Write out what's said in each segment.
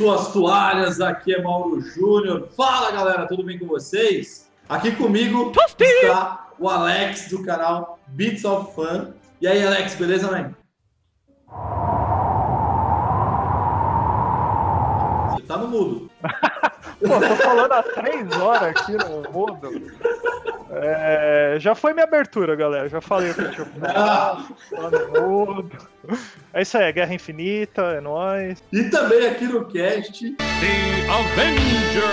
suas toalhas, aqui é Mauro Júnior. Fala galera, tudo bem com vocês? Aqui comigo está o Alex do canal Bits of Fun. E aí Alex, beleza, mãe? Você tá no mudo. Pô, tô falando há 3 horas aqui no mudo. É, já foi minha abertura, galera. Já falei o que tinha falado. É isso aí, Guerra Infinita, é nóis. E também aqui no cast, The Avenger,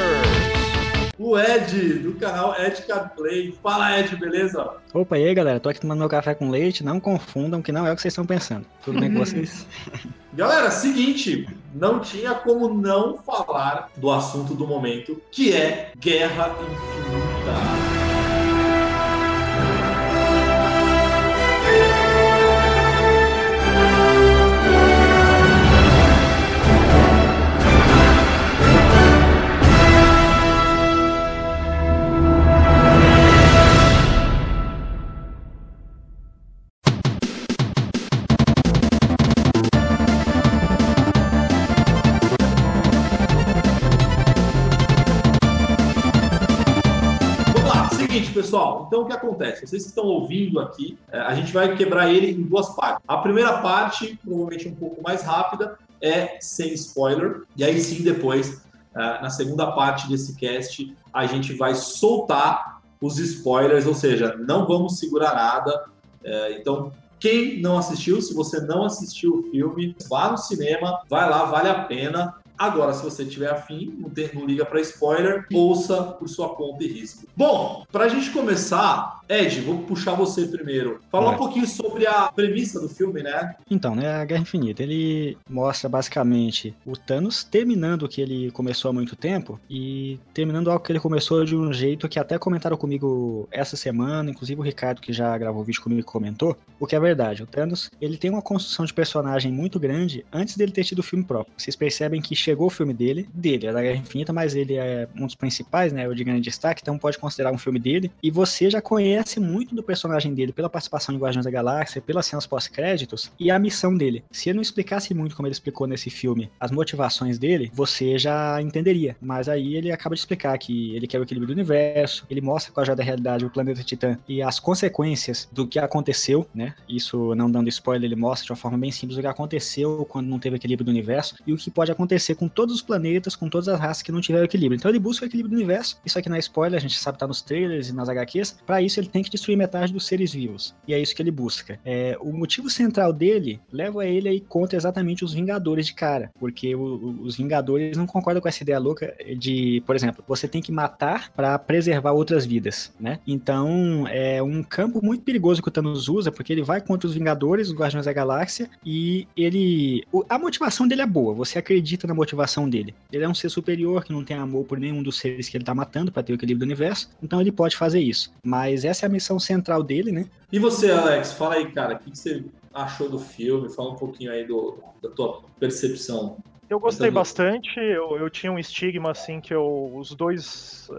o Ed, do canal Ed CarPlay. Fala, Ed, beleza? Opa, e aí, galera? Tô aqui tomando meu café com leite. Não confundam, que não é o que vocês estão pensando. Tudo bem com vocês? Galera, seguinte, não tinha como não falar do assunto do momento, que é Guerra Infinita. Pessoal, então o que acontece? Vocês que estão ouvindo aqui, a gente vai quebrar ele em 2 partes. A primeira parte, provavelmente um pouco mais rápida, é sem spoiler. E aí sim, depois, na segunda parte desse cast, a gente vai soltar os spoilers, ou seja, não vamos segurar nada. Então, quem não assistiu, se você não assistiu o filme, vá no cinema, vai lá, vale a pena. Agora, se você tiver afim, não liga para spoiler, ouça por sua conta e risco. Bom, para a gente começar, Ed, vou puxar você primeiro. Fala um pouquinho sobre a premissa do filme, né? Então, né, a Guerra Infinita, ele mostra basicamente o Thanos terminando o que ele começou há muito tempo e terminando algo que ele começou de um jeito que até comentaram comigo essa semana, inclusive o Ricardo, que já gravou o vídeo comigo, comentou, o que é verdade. O Thanos, ele tem uma construção de personagem muito grande antes dele ter tido o filme próprio. Vocês percebem que chegou o filme dele, é da Guerra Infinita, mas ele é um dos principais, né, o de grande destaque, então pode considerar um filme dele, e você já conhece muito do personagem dele pela participação em Guardiões da Galáxia, pelas cenas pós-créditos, e a missão dele. Se ele não explicasse muito como ele explicou nesse filme, as motivações dele, você já entenderia, mas aí ele acaba de explicar que ele quer o equilíbrio do universo, ele mostra com a joia da realidade o planeta Titã e as consequências do que aconteceu, né, isso não dando spoiler, ele mostra de uma forma bem simples o que aconteceu quando não teve equilíbrio do universo, e o que pode acontecer com todos os planetas, com todas as raças que não tiveram equilíbrio. Então ele busca o equilíbrio do universo, isso aqui não é spoiler, a gente sabe que tá nos trailers e nas HQs, pra isso ele tem que destruir metade dos seres vivos, e é isso que ele busca. O motivo central dele leva ele aí contra exatamente os Vingadores de cara, porque os Vingadores não concordam com essa ideia louca de, por exemplo, você tem que matar pra preservar outras vidas, né? Então é um campo muito perigoso que o Thanos usa, porque ele vai contra os Vingadores, os Guardiões da Galáxia, e ele... A motivação dele é boa, você acredita na motivação dele. Ele é um ser superior que não tem amor por nenhum dos seres que ele tá matando para ter o equilíbrio do universo, então ele pode fazer isso. Mas essa é a missão central dele, né? E você, Alex, fala aí, cara, o que você achou do filme? Fala um pouquinho aí da tua percepção. Eu gostei bastante, eu tinha um estigma assim que os dois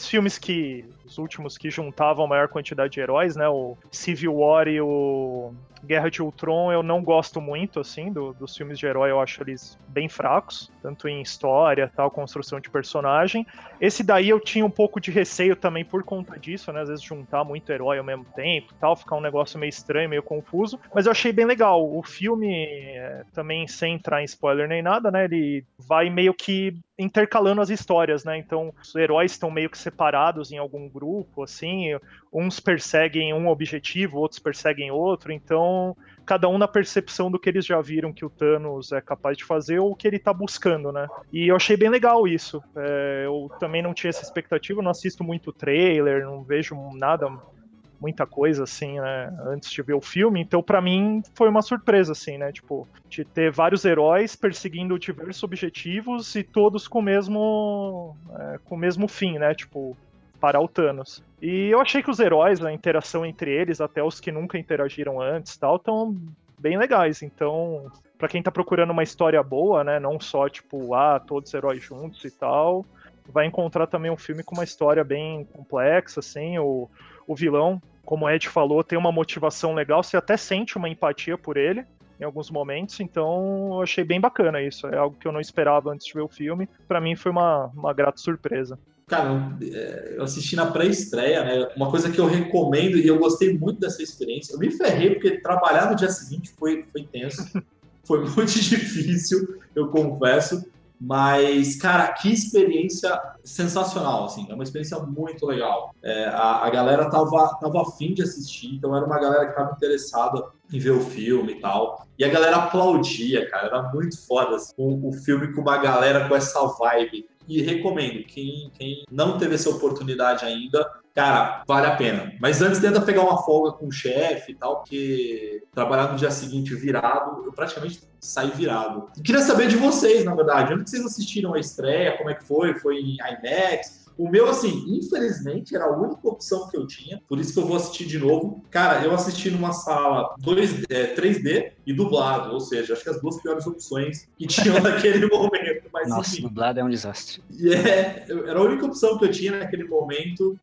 filmes os últimos que juntavam a maior quantidade de heróis, né, o Civil War e o Guerra de Ultron, eu não gosto muito assim dos filmes de herói, eu acho eles bem fracos, tanto em história, tal, construção de personagem. Esse daí eu tinha um pouco de receio também por conta disso, né, às vezes juntar muito herói ao mesmo tempo, tal, ficar um negócio meio estranho, meio confuso, mas eu achei bem legal. O filme, também sem entrar em spoiler nem nada, né? Ele vai meio que intercalando as histórias, né? Então, os heróis estão meio que separados em algum grupo, assim, uns perseguem um objetivo, outros perseguem outro, então, cada um na percepção do que eles já viram que o Thanos é capaz de fazer ou o que ele tá buscando, né? E eu achei bem legal isso. Eu também não tinha essa expectativa, não assisto muito trailer, não vejo nada... muita coisa, assim, né, antes de ver o filme, então pra mim foi uma surpresa, assim, né, tipo, de ter vários heróis perseguindo diversos objetivos e todos com o mesmo fim, né, tipo, parar o Thanos. E eu achei que os heróis, a interação entre eles, até os que nunca interagiram antes, tal, estão bem legais, então, pra quem tá procurando uma história boa, né, não só, tipo, todos os heróis juntos e tal, vai encontrar também um filme com uma história bem complexa, assim, o vilão, como o Ed falou, tem uma motivação legal, você até sente uma empatia por ele, em alguns momentos, então eu achei bem bacana isso, é algo que eu não esperava antes de ver o filme, pra mim foi uma grata surpresa. Cara, eu assisti na pré-estreia, né? Uma coisa que eu recomendo, e eu gostei muito dessa experiência, eu me ferrei porque trabalhar no dia seguinte foi tenso, foi muito difícil, eu confesso, mas, cara, que experiência sensacional, assim, é uma experiência muito legal. A galera tava afim de assistir, então era uma galera que tava interessada em ver o filme e tal, e a galera aplaudia, cara, era muito foda, assim, o filme com uma galera com essa vibe. E recomendo, quem não teve essa oportunidade ainda, cara, vale a pena. Mas antes tenta pegar uma folga com o chefe e tal, porque trabalhar no dia seguinte virado, eu praticamente saí virado. E queria saber de vocês, na verdade, onde vocês assistiram a estreia, como é que foi? Foi em IMAX? O meu, assim, infelizmente, era a única opção que eu tinha, por isso que eu vou assistir de novo. Cara, eu assisti numa sala 3D e dublado, ou seja, acho que as duas piores opções que tinham naquele momento. Mas, nossa, enfim, dublado é um desastre. Era a única opção que eu tinha naquele momento,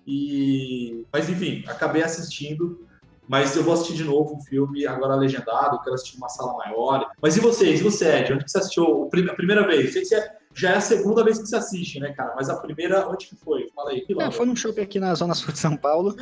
mas enfim, acabei assistindo. Mas eu vou assistir de novo um filme, agora legendado, eu quero assistir uma sala maior. Mas e vocês? E você, Ed? Onde que você assistiu a primeira vez? Sei que você já é a segunda vez que você assiste, né, cara? Mas a primeira, onde que foi? Fala aí. Foi num shopping aqui na Zona Sul de São Paulo,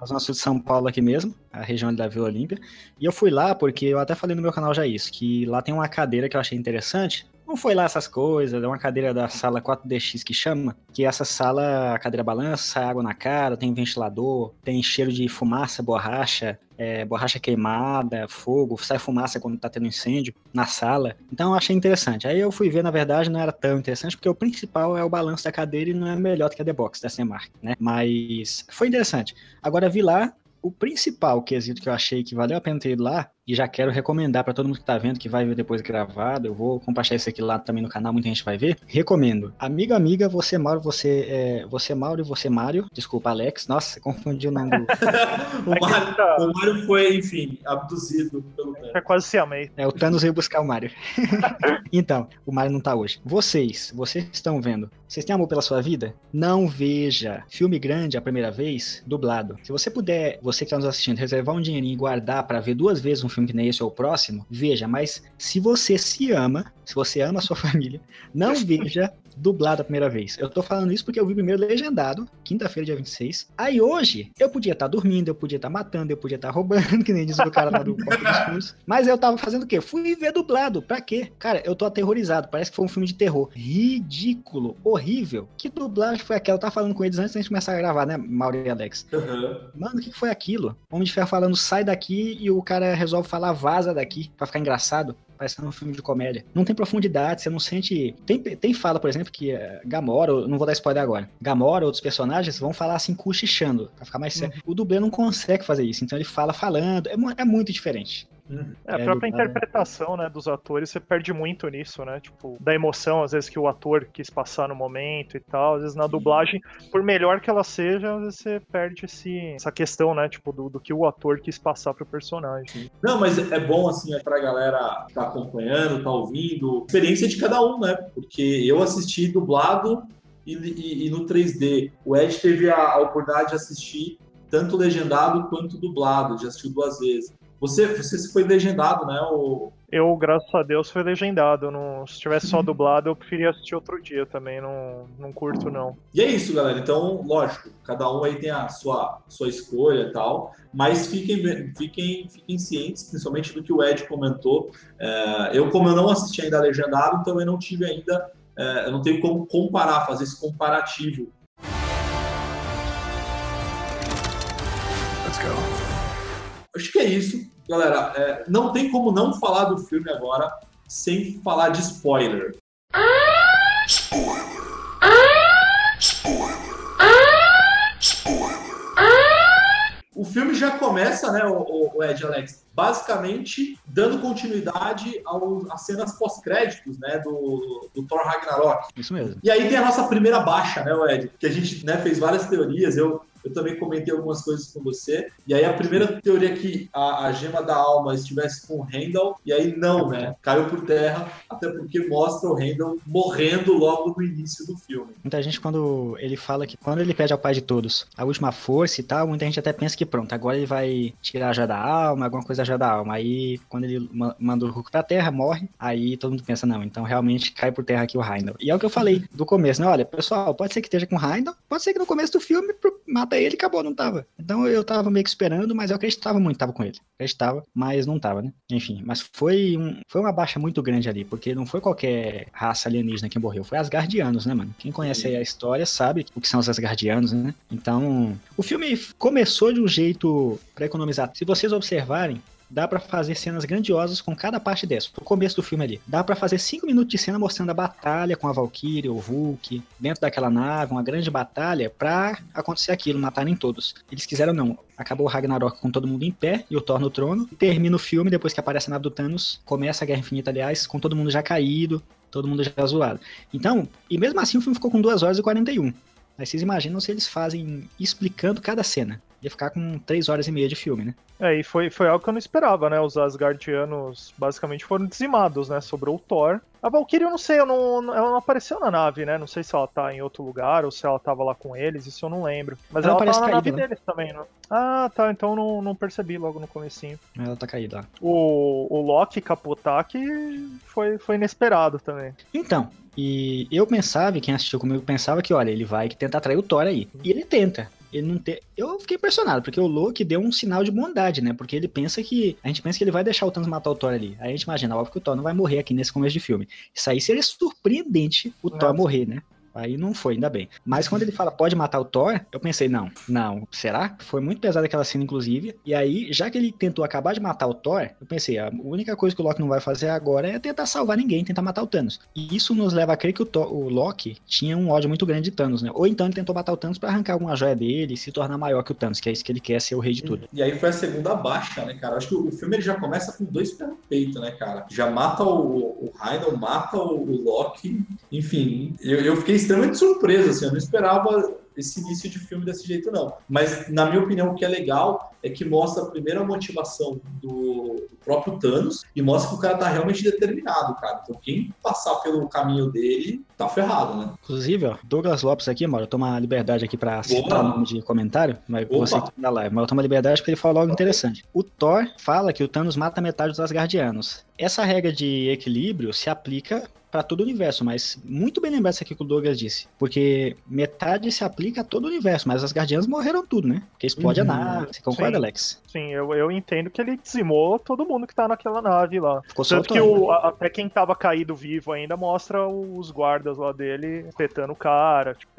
na Zona Sul de São Paulo aqui mesmo, a região da Vila Olímpia. E eu fui lá porque eu até falei no meu canal já isso, que lá tem uma cadeira que eu achei interessante. Não foi lá essas coisas, é uma cadeira da sala 4DX que chama, que essa sala, a cadeira balança, sai água na cara, tem ventilador, tem cheiro de fumaça, borracha, borracha queimada, fogo, sai fumaça quando tá tendo incêndio na sala. Então eu achei interessante. Aí eu fui ver, na verdade, não era tão interessante, porque o principal é o balanço da cadeira e não é melhor do que a The Box da Cinemark, né? Mas foi interessante. Agora vi lá, o principal quesito que eu achei que valeu a pena ter ido lá, e já quero recomendar para todo mundo que tá vendo, que vai ver depois gravado, eu vou compartilhar isso aqui lá também no canal, muita gente vai ver. Recomendo. Amigo, amiga, você, Mauro, você, Mauro e você, Mário. Desculpa, Alex. Nossa, confundi o nome do... O Mário foi, enfim, abduzido pelo Thanos. Eu quase se amei. O Thanos veio buscar o Mário. Então, o Mário não tá hoje. Vocês estão vendo. Vocês têm amor pela sua vida? Não veja. Filme grande, a primeira vez, dublado. Se você puder, você que tá nos assistindo, reservar um dinheirinho e guardar para ver duas vezes um filme que nem esse ou o próximo, veja, mas se você se ama, se você ama a sua família, não veja dublado a primeira vez. Eu tô falando isso porque eu vi primeiro legendado, quinta-feira, dia 26. Aí hoje, eu podia estar dormindo, eu podia estar matando, eu podia estar roubando, que nem diz o cara lá do Porta dos Fundos. Mas eu tava fazendo o quê? Fui ver dublado. Pra quê? Cara, eu tô aterrorizado. Parece que foi um filme de terror. Ridículo. Horrível. Que dublagem foi aquela? Eu tava falando com eles antes da gente começar a gravar, né, Mauro e Alex? Uhum. Mano, o que foi aquilo? Homem de Ferro falando, sai daqui, e o cara resolve falar, vaza daqui, pra ficar engraçado. Parece um filme de comédia. Não tem profundidade, você não sente... Tem fala, por exemplo, que Gamora, não vou dar spoiler agora, Gamora, outros personagens vão falar assim, cochichando, pra ficar mais sério. Uhum. O dublê não consegue fazer isso, então ele fala falando, é muito diferente. A própria interpretação, né, dos atores, você perde muito nisso, né, tipo, da emoção, às vezes, que o ator quis passar no momento e tal, às vezes na dublagem, por melhor que ela seja, às vezes você perde essa questão, né, tipo, do que o ator quis passar pro personagem. Não, mas é bom, assim, pra galera que tá acompanhando, tá ouvindo, experiência de cada um, né, porque eu assisti dublado e no 3D, o Ed teve a oportunidade de assistir tanto legendado quanto dublado, já assistiu duas vezes. Você foi legendado, né? Eu, graças a Deus, fui legendado. Se tivesse só dublado, eu preferia assistir outro dia também. Não curto, não. E é isso, galera. Então, lógico, cada um aí tem a sua escolha e tal. Mas fiquem cientes, principalmente do que o Ed comentou. Como eu não assisti ainda legendado, então eu não tive ainda... eu não tenho como comparar, fazer esse comparativo. Let's go. Acho que é isso, galera. Não tem como não falar do filme agora sem falar de spoiler. Spoiler! Spoiler! Spoiler! O filme já começa, né, o Ed, Alex, basicamente dando continuidade às cenas pós-créditos, né, do Thor Ragnarok. Isso mesmo. E aí tem a nossa primeira baixa, né, Ed, que a gente, né, fez várias teorias, eu Eu também comentei algumas coisas com você. E aí a primeira teoria é que a gema da alma estivesse com o Rendel, e aí não, né? Caiu por terra, até porque mostra o Rendel morrendo logo no início do filme. Muita gente, quando ele fala que quando ele pede ao Pai de Todos a última força e tal, muita gente até pensa que pronto, agora ele vai tirar já da alma, alguma coisa já da alma. Aí quando ele manda o Hulk pra terra, morre, aí todo mundo pensa, não, então realmente cai por terra aqui o Rendel. E é o que eu falei do começo, né? Olha, pessoal, pode ser que esteja com o Rendel, pode ser que no começo do filme mata ele e acabou, não tava. Então eu tava meio que esperando, mas eu acreditava muito, tava com ele. Acreditava, mas não tava, né? Enfim, mas foi uma baixa muito grande ali, porque não foi qualquer raça alienígena que morreu, foi Asgardianos, né, mano? Quem conhece aí a história sabe o que são os Asgardianos, né? Então, o filme começou de um jeito pra economizar. Se vocês observarem, dá pra fazer cenas grandiosas com cada parte dessa. O começo do filme ali. Dá pra fazer 5 minutos de cena mostrando a batalha com a Valkyrie, o Hulk, dentro daquela nave, uma grande batalha pra acontecer aquilo, matarem todos. Eles quiseram não. Acabou o Ragnarok com todo mundo em pé e o Thor no trono. E termina o filme, depois que aparece a nave do Thanos, começa a Guerra Infinita, aliás, com todo mundo já caído, todo mundo já zoado. Então, e mesmo assim o filme ficou com 2 horas e 41. Aí vocês imaginam se eles fazem explicando cada cena. Ia ficar com 3 horas e meia de filme, né? É, e foi algo que eu não esperava, né? Os Asgardianos basicamente foram dizimados, né? Sobrou o Thor. A Valkyrie, eu não sei, ela não apareceu na nave, né? Não sei se ela tá em outro lugar ou se ela tava lá com eles, isso eu não lembro. Mas ela tá na nave deles também, né? Ah, tá, então não percebi logo no comecinho. Ela tá caída lá. O Loki capotar que foi inesperado também. Então, e eu pensava, quem assistiu comigo pensava que, olha, ele vai tentar atrair o Thor aí. E ele tenta. Ele não tem. Eu fiquei impressionado, porque o Loki deu um sinal de bondade, né? Porque ele pensa que... A gente pensa que ele vai deixar o Thanos matar o Thor ali. Aí a gente imagina, óbvio que o Thor não vai morrer aqui nesse começo de filme. Isso aí seria surpreendente o Thor morrer, né? Aí não foi, ainda bem. Mas quando ele fala, pode matar o Thor, eu pensei, não, será? Foi muito pesada aquela cena, inclusive. E aí, já que ele tentou acabar de matar o Thor, eu pensei, a única coisa que o Loki não vai fazer agora é tentar salvar ninguém, tentar matar o Thanos. E isso nos leva a crer que o Loki tinha um ódio muito grande de Thanos, né? Ou então ele tentou matar o Thanos pra arrancar alguma joia dele e se tornar maior que o Thanos, que é isso que ele quer, ser o rei de tudo. E aí foi a segunda baixa, né, cara? Acho que o filme ele já começa com 2 pés no peito, né, cara? Já mata o Heidel, mata o Loki, enfim. Eu fiquei extremamente surpresa, assim, eu não esperava esse início de filme desse jeito, não. Mas, na minha opinião, o que é legal é que mostra a primeira motivação do próprio Thanos e mostra que o cara tá realmente determinado, cara. Então, quem passar pelo caminho dele tá ferrado, né? Inclusive, ó, Douglas Lopes aqui, Mauro, eu tomo a liberdade aqui pra citar o nome de comentário, mas você que tá na live, mas eu tomo a liberdade porque ele falou algo interessante. O Thor fala que o Thanos mata metade dos Asgardianos. Essa regra de equilíbrio se aplica para todo o universo, mas muito bem lembrado isso aqui que o Douglas disse, porque metade se aplica a todo o universo, mas as Asgardianos morreram tudo, né? Porque explode a nave. Você concorda, sim, Alex? Sim, eu entendo que ele dizimou todo mundo que tá naquela nave lá. Ficou tanto que até quem tava caído vivo ainda mostra os guardas lá dele petando o cara, tipo,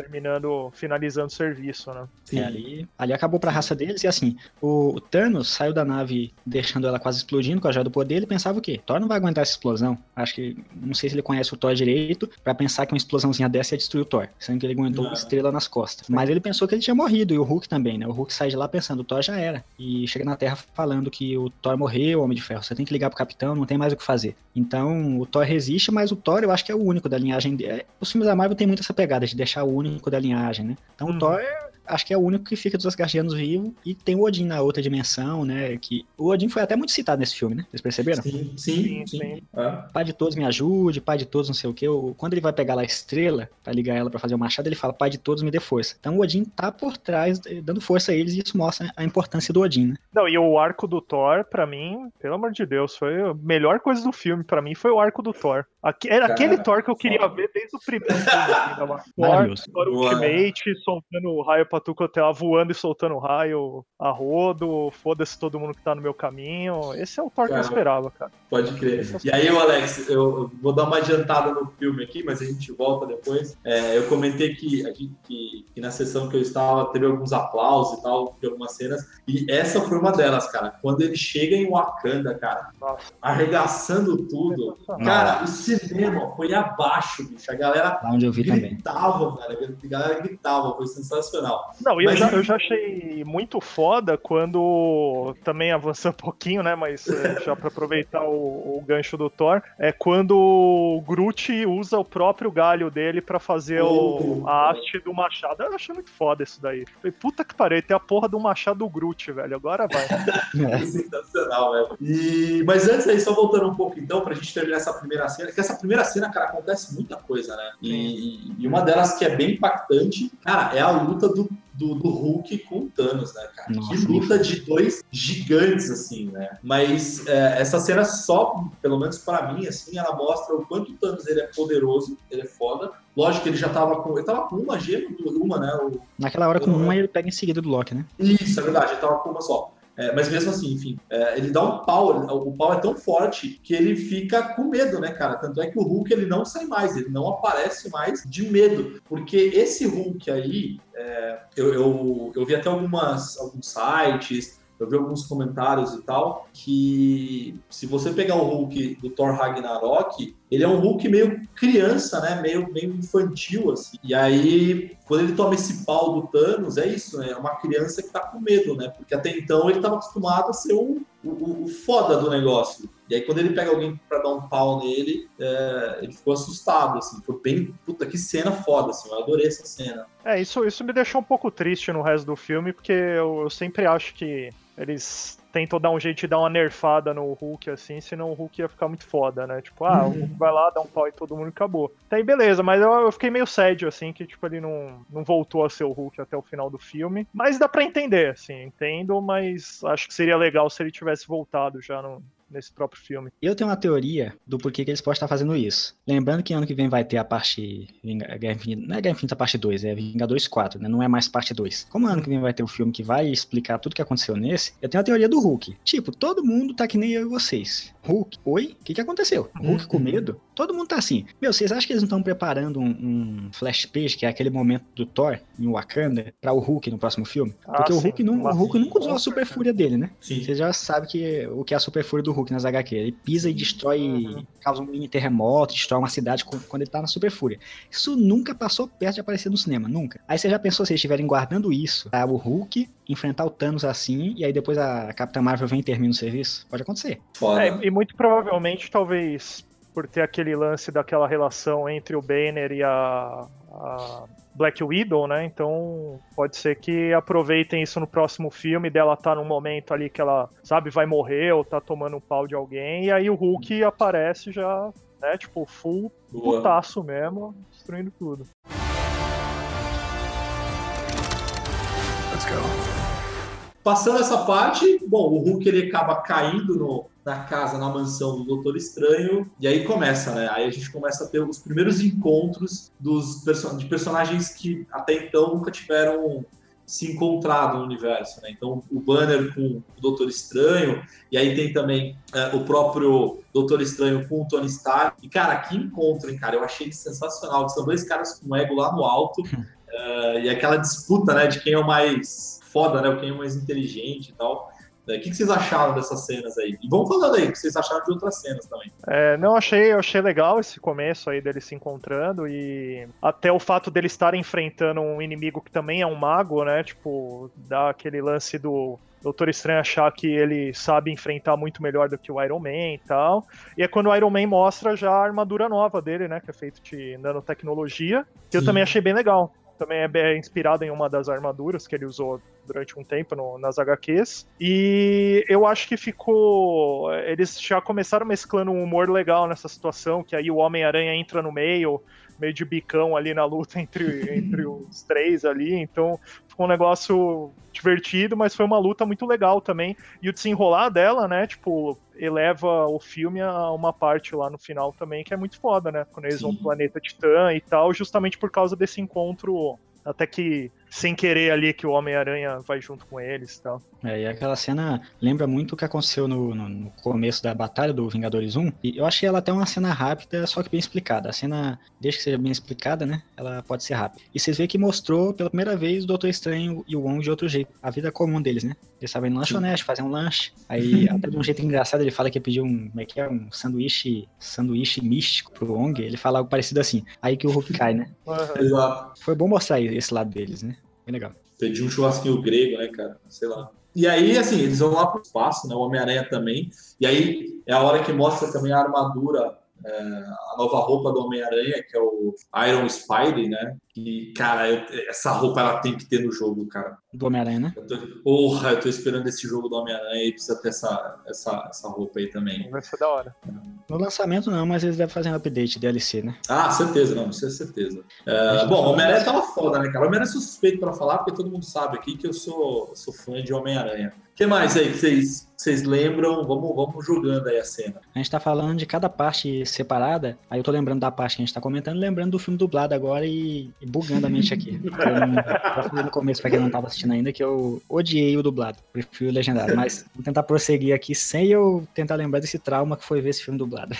finalizando o serviço, né? Sim. É, ali acabou pra raça deles e assim, o Thanos saiu da nave deixando ela quase explodindo com a joia do poder, ele pensava o quê? Thor não vai aguentar essa explosão. Acho que, não sei se ele conhece o Thor direito pra pensar que uma explosãozinha dessa ia destruir o Thor, sendo que ele aguentou uma estrela nas costas. Mas ele pensou que ele tinha morrido, e o Hulk também, né? O Hulk sai de lá pensando, o Thor já era. E chega na Terra falando que o Thor morreu, o Homem de Ferro, você tem que ligar pro Capitão, não tem mais o que fazer. Então, o Thor resiste, mas o Thor eu acho que é o único da linhagem. Os filmes da Marvel tem muito essa pegada de deixar o único da linhagem, né? Então o Thor acho que é o único que fica dos Asgardianos vivo, e tem o Odin na outra dimensão, né, que o Odin foi até muito citado nesse filme, né, vocês perceberam? Sim. Pai de todos me ajude, pai de todos não sei o que, quando ele vai pegar lá a estrela pra ligar ela pra fazer o machado, ele fala, pai de todos me dê força. Então o Odin tá por trás, dando força a eles, e isso mostra a importância do Odin, né. Não, e o arco do Thor, pra mim, pelo amor de Deus, foi a melhor coisa do filme, pra mim foi o arco do Thor. Era aquele Thor que eu queria ver desde o primeiro filme. Thor Ultimate, soltando o raio pra Tucotela, voando e soltando raio a rodo, foda-se todo mundo que tá no meu caminho. Esse é o Thor que eu esperava, cara. Pode crer. E aí, Alex, eu vou dar uma adiantada no filme aqui, mas a gente volta depois. Eu comentei que na sessão que eu estava, teve alguns aplausos e tal, de algumas cenas, e essa foi uma delas, cara. Quando ele chega em Wakanda, cara, arregaçando tudo, cara, o cinema foi abaixo, bicho. A galera gritava, velho. A galera gritava, foi sensacional. Não, eu já achei muito foda quando, também avançou um pouquinho, né, mas já pra aproveitar o gancho do Thor, é quando o Groot usa o próprio galho dele pra fazer a haste do machado. Eu achei muito foda isso daí. Puta que pariu, tem a porra do machado do Groot, velho, agora vai. É sensacional, velho. Mas antes aí, só voltando um pouco então, pra gente terminar essa primeira cena, que essa primeira cena, cara, acontece muita coisa, né? E uma delas que é bem impactante, cara, é a luta do Hulk com o Thanos, né, cara? Nossa, que luta de dois gigantes, assim, né? Mas essa cena só, pelo menos pra mim, assim, ela mostra o quanto o Thanos ele é poderoso, ele é foda. Lógico que ele já tava com... Ele tava com uma gema, uma, né? Naquela hora com uma ele pega em seguida do Loki, né? Isso, é verdade. Ele tava com uma só. Mas mesmo assim, enfim, ele dá um pau, o pau é tão forte que ele fica com medo, né, cara? Tanto é que o Hulk, ele não sai mais, ele não aparece mais de medo, porque esse Hulk aí, eu vi até alguns sites, eu vi alguns comentários e tal, que se você pegar o Hulk do Thor Ragnarok, ele é um Hulk meio criança, né? Meio infantil, assim. E aí, quando ele toma esse pau do Thanos, é isso, né? É uma criança que tá com medo, né? Porque até então ele tava acostumado a ser o foda do negócio. E aí, quando ele pega alguém pra dar um pau nele, ele ficou assustado, assim. Foi bem... Puta, que cena foda, assim. Eu adorei essa cena. Isso me deixou um pouco triste no resto do filme, porque eu sempre acho que eles... tentam dar um jeito de dar uma nerfada no Hulk, assim, senão o Hulk ia ficar muito foda, né? Tipo, o Hulk vai lá, dá um pau e todo mundo acabou. Tá aí, beleza, mas eu fiquei meio sério, assim, que, tipo, ele não voltou a ser o Hulk até o final do filme. Mas dá pra entender, assim, entendo, mas acho que seria legal se ele tivesse voltado já nesse próprio filme. Eu tenho uma teoria do porquê que eles podem estar fazendo isso. Lembrando que ano que vem vai ter a parte Guerra Infinita, não é Guerra Infinita parte 2, é Vingadores 4, né? Não é mais parte 2. Como ano que vem vai ter um filme que vai explicar tudo o que aconteceu nesse, eu tenho a teoria do Hulk. Tipo, todo mundo tá que nem eu e vocês. Hulk, oi? O que aconteceu? Hulk com medo? Todo mundo tá assim. Meu, vocês acham que eles não estão preparando um flash page, que é aquele momento do Thor em Wakanda, pra o Hulk no próximo filme? Porque o Hulk nunca usou a super fúria dele, né? Sim. Você já sabe o que é a super fúria do Hulk nas HQ. Ele pisa e destrói, causa um mini terremoto, destrói uma cidade quando ele tá na super fúria. Isso nunca passou perto de aparecer no cinema, nunca. Aí você já pensou, se eles estiverem guardando isso, tá? O Hulk enfrentar o Thanos assim, e aí depois a Capitã Marvel vem e termina o serviço? Pode acontecer. E muito provavelmente, talvez, por ter aquele lance daquela relação entre o Banner e a Black Widow, né? Então pode ser que aproveitem isso no próximo filme, dela tá num momento ali que ela, sabe, vai morrer ou tá tomando um pau de alguém, e aí o Hulk aparece já, né? Tipo, full putaço mesmo, destruindo tudo. Let's go. Passando essa parte, bom, o Hulk ele acaba caindo na casa, na mansão do Doutor Estranho, e aí começa, né? Aí a gente começa a ter os primeiros encontros de personagens que até então nunca tiveram se encontrado no universo, né? Então, o Banner com o Doutor Estranho, e aí tem também o próprio Doutor Estranho com o Tony Stark. E, cara, que encontro, hein, cara? Eu achei sensacional, que são dois caras com ego lá no alto, e aquela disputa, né, de quem é o mais... foda, né? O que é mais inteligente e tal. O que vocês acharam dessas cenas aí? E vamos falando aí, o que vocês acharam de outras cenas também. Eu achei legal esse começo aí deles se encontrando, e até o fato deles estarem enfrentando um inimigo que também é um mago, né? Tipo, dá aquele lance do Doutor Estranho achar que ele sabe enfrentar muito melhor do que o Iron Man e tal. E é quando o Iron Man mostra já a armadura nova dele, né? Que é feito de nanotecnologia, que eu também achei bem legal. Também é inspirado em uma das armaduras que ele usou durante um tempo nas HQs. E eu acho que ficou... Eles já começaram mesclando um humor legal nessa situação, que aí o Homem-Aranha entra no meio de bicão ali na luta entre os três ali. Então ficou um negócio divertido, mas foi uma luta muito legal também. E o desenrolar dela, né, tipo... eleva o filme a uma parte lá no final também, que é muito foda, né? Quando eles vão pro planeta Titã e tal, justamente por causa desse encontro, até que sem querer ali, que o Homem-Aranha vai junto com eles e tal. E aquela cena lembra muito o que aconteceu no começo da batalha do Vingadores 1, e eu achei ela até uma cena rápida, só que bem explicada. A cena, desde que seja bem explicada, né, ela pode ser rápida. E vocês veem que mostrou pela primeira vez o Doutor Estranho e o Wong de outro jeito, a vida comum deles, né? Eles sabem ir no lanchonete, fazer um lanche, aí até de um jeito engraçado ele fala que pediu um sanduíche místico pro Wong, ele fala algo parecido assim, aí que o Hulk cai, né? Foi bom mostrar esse lado deles, né? Bem legal. Pedi um churrasquinho grego, né, cara? Sei lá. E aí, assim, eles vão lá pro espaço, né? O Homem-Aranha também. E aí é a hora que mostra também a armadura, a nova roupa do Homem-Aranha, que é o Iron Spider, né? E, cara, essa roupa ela tem que ter no jogo, cara. Do Homem-Aranha, né? Porra, eu tô esperando esse jogo do Homem-Aranha e precisa ter essa roupa aí também. Vai ser da hora. No lançamento não, mas eles devem fazer um update DLC, né? Ah, certeza, não, isso é certeza. Bom, Homem-Aranha tava foda, né, cara? Homem-Aranha é suspeito pra falar, porque todo mundo sabe aqui que eu sou fã de Homem-Aranha. O que mais aí que vocês lembram? Vamos jogando aí a cena. A gente tá falando de cada parte separada, aí eu tô lembrando da parte que a gente tá comentando, lembrando do filme dublado agora e bugando a mente aqui. Eu falei no começo, pra quem não tava assistindo ainda, que eu odiei o dublado, prefiro o legendado, mas vou tentar prosseguir aqui sem eu tentar lembrar desse trauma que foi ver esse filme dublado.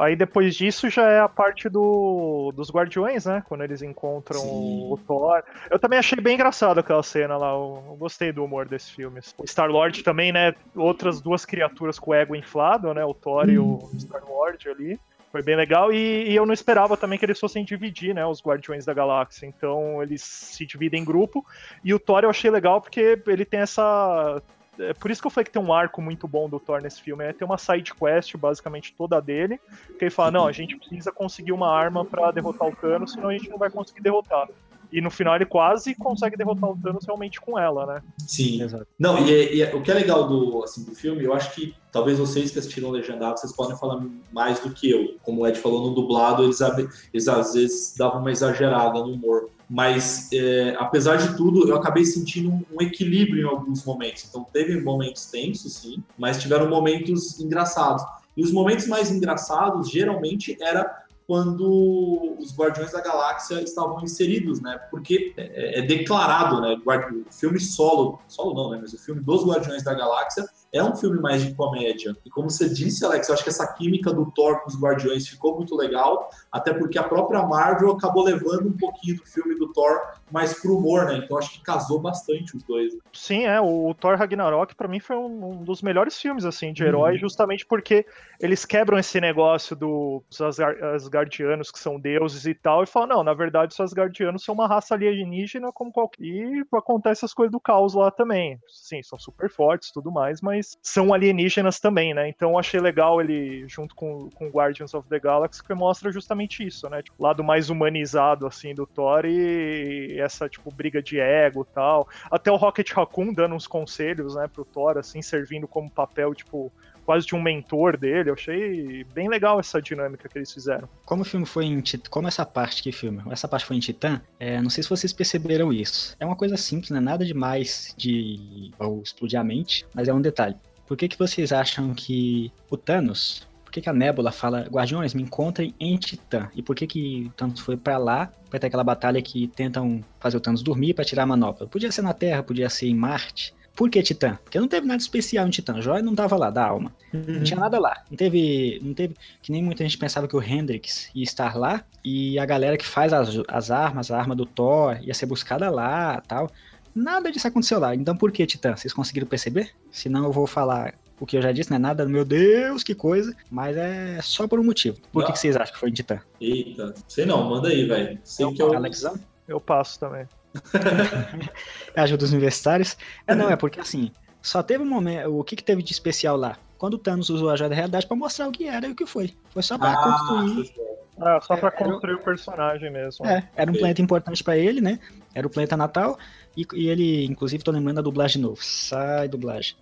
Aí depois disso já é a parte dos Guardiões, né? Quando eles encontram o Thor. Eu também achei bem engraçado aquela cena lá, eu gostei do humor desse filme. O Star-Lord também, né? Outras duas criaturas com o ego inflado, né? O Thor e o Star-Lord ali. Foi bem legal, e eu não esperava também que eles fossem dividir, né, os Guardiões da Galáxia. Então eles se dividem em grupo, e o Thor eu achei legal porque ele tem essa... É por isso que eu falei que tem um arco muito bom do Thor nesse filme, né? Tem uma side quest basicamente toda dele, que ele fala, não, a gente precisa conseguir uma arma pra derrotar o Thanos, senão a gente não vai conseguir derrotar. E no final ele quase consegue derrotar o Thanos realmente com ela, né? Sim. Exato. Não, e o que é legal do filme, eu acho que talvez vocês que assistiram legendado, vocês podem falar mais do que eu. Como o Ed falou, no dublado eles às vezes davam uma exagerada no humor. Mas, apesar de tudo, eu acabei sentindo um equilíbrio em alguns momentos. Então, teve momentos tensos, sim, mas tiveram momentos engraçados. E os momentos mais engraçados, geralmente, era quando os Guardiões da Galáxia estavam inseridos, né? Porque é declarado, né? O filme solo não, né? Mas o filme dos Guardiões da Galáxia é um filme mais de comédia. E como você disse, Alex, eu acho que essa química do Thor com os Guardiões ficou muito legal, até porque a própria Marvel acabou levando um pouquinho do filme do Thor mais pro humor, né? Então acho que casou bastante os dois. Sim, o Thor Ragnarok pra mim foi um dos melhores filmes, assim, de herói, justamente porque eles quebram esse negócio dos Asgardianos, que são deuses e tal, e falam, não, na verdade os Asgardianos são uma raça alienígena como qualquer... E acontece as coisas do caos lá também. Sim, são super fortes e tudo mais, mas são alienígenas também, né? Então eu achei legal ele, junto com Guardians of the Galaxy, que mostra justamente isso, né? Tipo, o lado mais humanizado, assim, do Thor e essa, tipo, briga de ego e tal. Até o Rocket Raccoon dando uns conselhos, né, pro Thor, assim, servindo como papel, tipo, quase de um mentor dele. Eu achei bem legal essa dinâmica que eles fizeram. Como o filme foi em Titã, como essa parte que filme, essa parte foi em Titã, não sei se vocês perceberam isso. É uma coisa simples, né? Nada demais de explodir a mente, mas é um detalhe. Por que vocês acham que o Thanos, por que a Nébula fala, Guardiões, me encontrem em Titã? E por que o Thanos foi pra lá? Pra ter aquela batalha que tentam fazer o Thanos dormir pra tirar a manopla. Podia ser na Terra, podia ser em Marte. Por que Titã? Porque não teve nada especial em Titã. Joy não tava lá, da alma. Não tinha nada lá. Não teve. Que nem muita gente pensava que o Hendrix ia estar lá. E a galera que faz as armas, a arma do Thor, ia ser buscada lá e tal. Nada disso aconteceu lá. Então por que Titã? Vocês conseguiram perceber? Senão eu vou falar o que eu já disse, não é nada, meu Deus, que coisa, mas é só por um motivo. Por que vocês acham que foi em Titã? Eita, sei não, manda aí, velho. Sei que Alexão? Eu passo também. Ajuda os universitários. Não, é porque assim, só teve um momento. O que teve de especial lá? Quando o Thanos usou a joia da realidade pra mostrar o que era e o que foi. Foi só pra construir. Só pra construir o personagem mesmo. Era um planeta importante pra ele, né? Era o planeta natal. E ele, inclusive, tô lembrando da dublagem de novo. Sai, dublagem.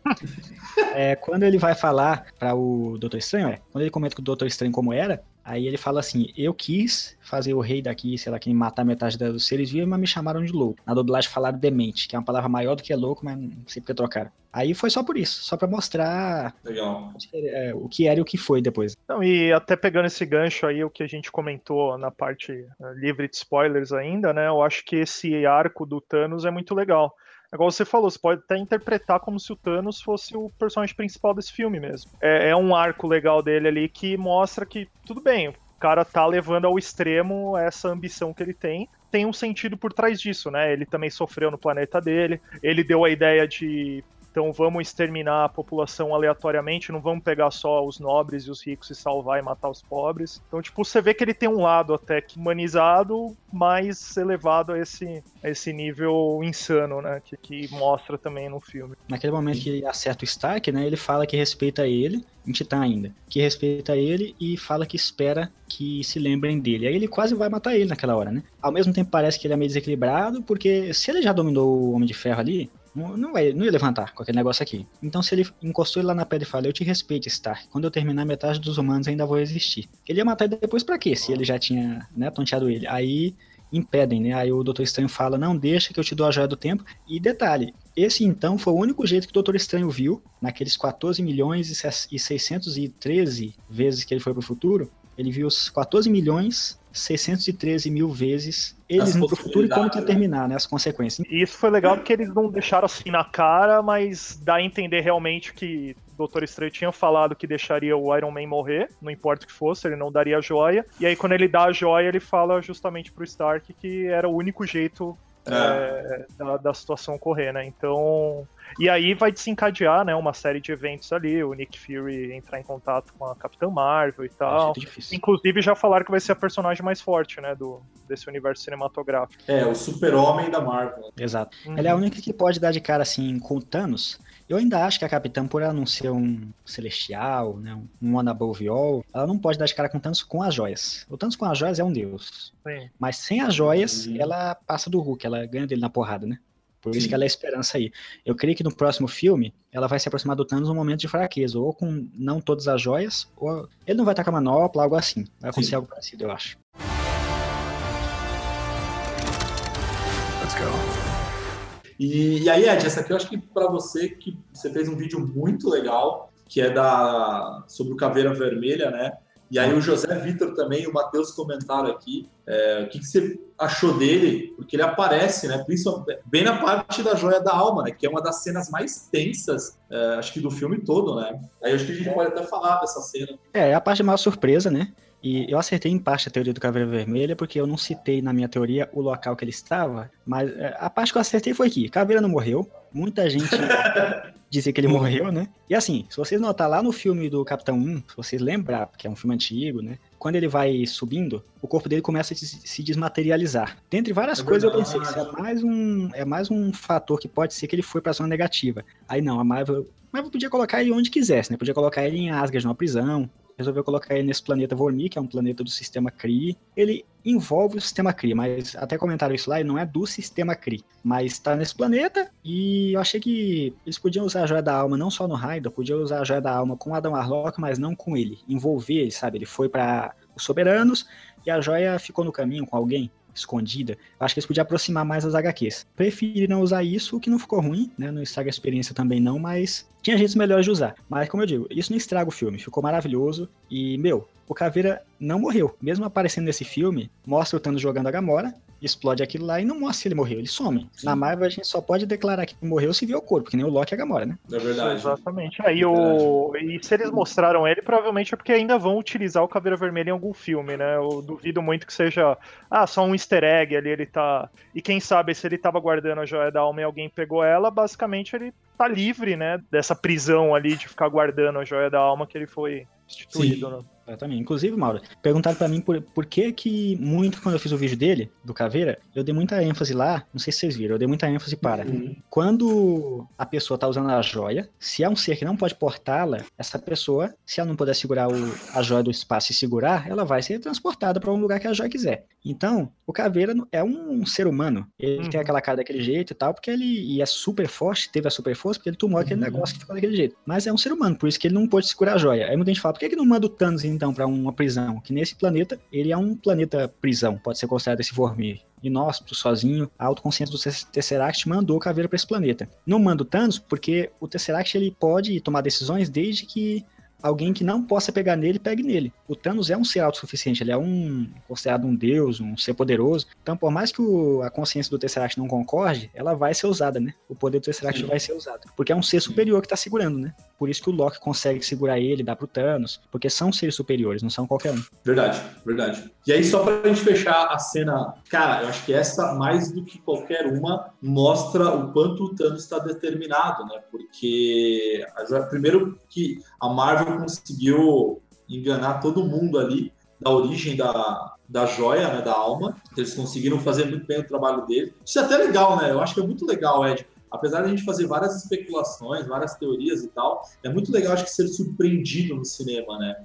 Quando ele vai falar pra o Doutor Estranho, quando ele comenta com o Doutor Estranho como era, aí ele fala assim, eu quis fazer o rei daqui, sei lá, quem matar metade dos seres vivos, mas me chamaram de louco. Na dublagem falaram demente, que é uma palavra maior do que é louco, mas não sei porque trocaram. Aí foi só por isso, só pra mostrar o que era e o que foi depois. Então, e até pegando esse gancho aí, o que a gente comentou na parte livre de spoilers ainda, né, eu acho que esse arco do Thanos é muito legal. Igual você falou, você pode até interpretar como se o Thanos fosse o personagem principal desse filme mesmo. É um arco legal dele ali que mostra que, tudo bem, o cara tá levando ao extremo essa ambição que ele tem. Tem um sentido por trás disso, né? Ele também sofreu no planeta dele, ele deu a ideia de Então vamos exterminar a população aleatoriamente, não vamos pegar só os nobres e os ricos e salvar e matar os pobres. Então, tipo, você vê que ele tem um lado até que humanizado, mais elevado a esse nível insano, né? Que mostra também no filme. Naquele momento que ele acerta o Stark, né? Ele fala que respeita ele, em Titã ainda, que respeita ele e fala que espera que se lembrem dele. Aí ele quase vai matar ele naquela hora, né? Ao mesmo tempo parece que ele é meio desequilibrado, porque se ele já dominou o Homem de Ferro ali, não ia levantar com aquele negócio aqui. Então se ele encostou ele lá na pedra e fala, eu te respeito, Stark, quando eu terminar metade dos humanos ainda vou existir. Ele ia matar ele depois pra quê? Se ele já tinha, né, tonteado ele. Aí impedem, né? Aí o Doutor Estranho fala, não, deixa que eu te dou a joia do tempo. E detalhe, esse então foi o único jeito que o Doutor Estranho viu, naqueles 14 milhões e 613 vezes que ele foi pro futuro, ele viu os 14 milhões... 613 mil vezes eles no futuro e como que ia terminar, né? As consequências. E isso foi legal porque eles não deixaram assim na cara, mas dá a entender realmente que o Doutor Estranho tinha falado que deixaria o Iron Man morrer, não importa o que fosse, ele não daria a joia. E aí quando ele dá a joia, ele fala justamente pro Stark que era o único jeito da situação correr, né? Então... E aí vai desencadear, né, uma série de eventos ali, o Nick Fury entrar em contato com a Capitã Marvel e tal. Inclusive já falaram que vai ser a personagem mais forte, né, desse universo cinematográfico. É, o super-homem da Marvel. Exato. Ela é a única que pode dar de cara, assim, com o Thanos. Eu ainda acho que a Capitã, por ela não ser um celestial, né, um Anaboviol, ela não pode dar de cara com o Thanos com as joias. O Thanos com as joias é um deus. Sim. Mas sem as joias, ela passa do Hulk, ela ganha dele na porrada, né? Por isso que ela é a esperança aí. Eu creio que no próximo filme, ela vai se aproximar do Thanos num momento de fraqueza, ou com não todas as joias, ou ele não vai estar com a manopla, algo assim. Vai acontecer algo parecido, eu acho. Let's go. E aí, Ed, essa aqui eu acho que pra você, que você fez um vídeo muito legal, que é sobre o Caveira Vermelha, né? E aí o José Vitor também e o Matheus comentaram aqui o que você achou dele, porque ele aparece, né, principalmente bem na parte da joia da alma, né, que é uma das cenas mais tensas, acho que do filme todo, né? Aí acho que a gente pode até falar dessa cena. É a parte de maior surpresa, né? E eu acertei em parte a teoria do Caveira Vermelha, porque eu não citei na minha teoria o local que ele estava, mas a parte que eu acertei foi que Caveira não morreu, muita gente dizia que ele morreu, né? E assim, se vocês notar lá no filme do Capitão 1, se vocês lembrar, porque é um filme antigo, né? Quando ele vai subindo, o corpo dele começa a se desmaterializar. Dentre várias coisas, eu pensei que isso é mais um fator que pode ser que ele foi pra zona negativa. Aí não, a Marvel podia colocar ele onde quisesse, né? Podia colocar ele em Asgard, numa prisão. Resolveu colocar ele nesse planeta Vormir, que é um planeta do sistema Kree. Ele envolve o sistema Kree, mas até comentaram isso lá, ele não é do sistema Kree. Mas tá nesse planeta, e eu achei que eles podiam usar a joia da alma não só no Raidor, podiam usar a joia da alma com Adam Warlock, mas não com ele. Envolver ele, sabe? Ele foi para os Soberanos, e a joia ficou no caminho com alguém, escondida. Eu acho que eles podiam aproximar mais as HQs. Preferiram usar isso, o que não ficou ruim, né? Não estraga a experiência também não, mas tinha jeitos melhores de usar. Mas como eu digo, isso não estraga o filme, ficou maravilhoso. E, o Caveira não morreu. Mesmo aparecendo nesse filme, mostra o Thanos jogando a Gamora, explode aquilo lá e não mostra se ele morreu, ele some. Sim. Na Marvel a gente só pode declarar que morreu se vê o corpo, que nem o Loki e a Gamora, né? É verdade. Exatamente. Aí E se eles mostraram ele, provavelmente é porque ainda vão utilizar o Caveira Vermelha em algum filme, né? Eu duvido muito que seja só um easter egg ali, ele tá... E quem sabe se ele tava guardando a joia da alma e alguém pegou ela, basicamente ele tá livre, né? Dessa prisão ali de ficar guardando a joia da alma que ele foi instituído, né? Exatamente. Inclusive, Mauro, perguntaram pra mim por que muito, quando eu fiz o vídeo dele, do Caveira, eu dei muita ênfase lá, não sei se vocês viram, eu dei muita ênfase para quando a pessoa tá usando a joia, se é um ser que não pode portá-la, essa pessoa, se ela não puder segurar a joia do espaço e segurar, ela vai ser transportada pra um lugar que a joia quiser. Então, o Caveira é um ser humano, ele tem aquela cara daquele jeito e tal, porque ele é super forte, teve a super força, porque ele tomou aquele negócio que ficou daquele jeito. Mas é um ser humano, por isso que ele não pôde segurar a joia. Aí muita gente fala, por que ele não manda o Thanos então para uma prisão, que nesse planeta ele é um planeta prisão, pode ser considerado esse Vormir, inóspito, sozinho. A autoconsciência do Tesseract mandou o Caveira para esse planeta, não manda o Thanos porque o Tesseract ele pode tomar decisões desde que alguém que não possa pegar nele, pegue nele. O Thanos é um ser autossuficiente, ele é considerado um deus, um ser poderoso. Então, por mais que a consciência do Tesseract não concorde, ela vai ser usada, né? O poder do Tesseract vai ser usado. Porque é um ser superior que tá segurando, né? por isso que o Loki consegue segurar ele, dar pro Thanos, porque são seres superiores, não são qualquer um. Verdade, verdade. E aí, só pra gente fechar a cena, cara, eu acho que essa, mais do que qualquer uma, mostra o quanto o Thanos está determinado, né? Porque, primeiro que a Marvel conseguiu enganar todo mundo ali, da origem da joia, né, da alma, eles conseguiram fazer muito bem o trabalho dele. Isso é até legal, né? Eu acho que é muito legal, Ed. Apesar de a gente fazer várias especulações, várias teorias e tal, é muito legal, acho que, ser surpreendido no cinema, né?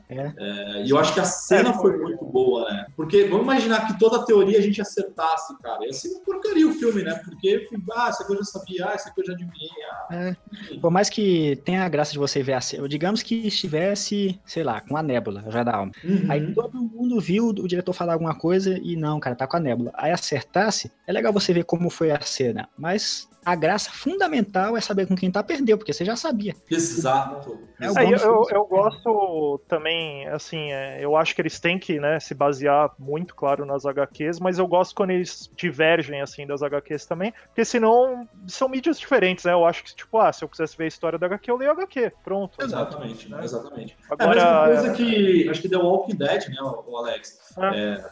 E eu acho que a cena foi muito boa, né? Porque vamos imaginar que toda a teoria a gente acertasse, cara. Ia ser uma porcaria o filme, né? Porque, essa coisa eu já sabia, essa coisa eu já adivinhei. Por mais que tenha a graça de você ver a cena, digamos que estivesse, sei lá, com a Nébula, já da alma. Uhum. Aí todo mundo viu o diretor falar alguma coisa e não, cara, tá com a Nébula. Aí acertasse, é legal você ver como foi a cena, mas... a graça fundamental é saber com quem tá perdeu, porque você já sabia. Exato. Eu gosto também, assim, eu acho que eles têm que, né, se basear muito, claro, nas HQs, mas eu gosto quando eles divergem, assim, das HQs também, porque senão são mídias diferentes, né? Eu acho que, tipo, se eu quisesse ver a história da HQ, eu leio a HQ, pronto. Exatamente, né? Exatamente. Agora, a mesma coisa que, acho que The Walking Dead, né, o Alex?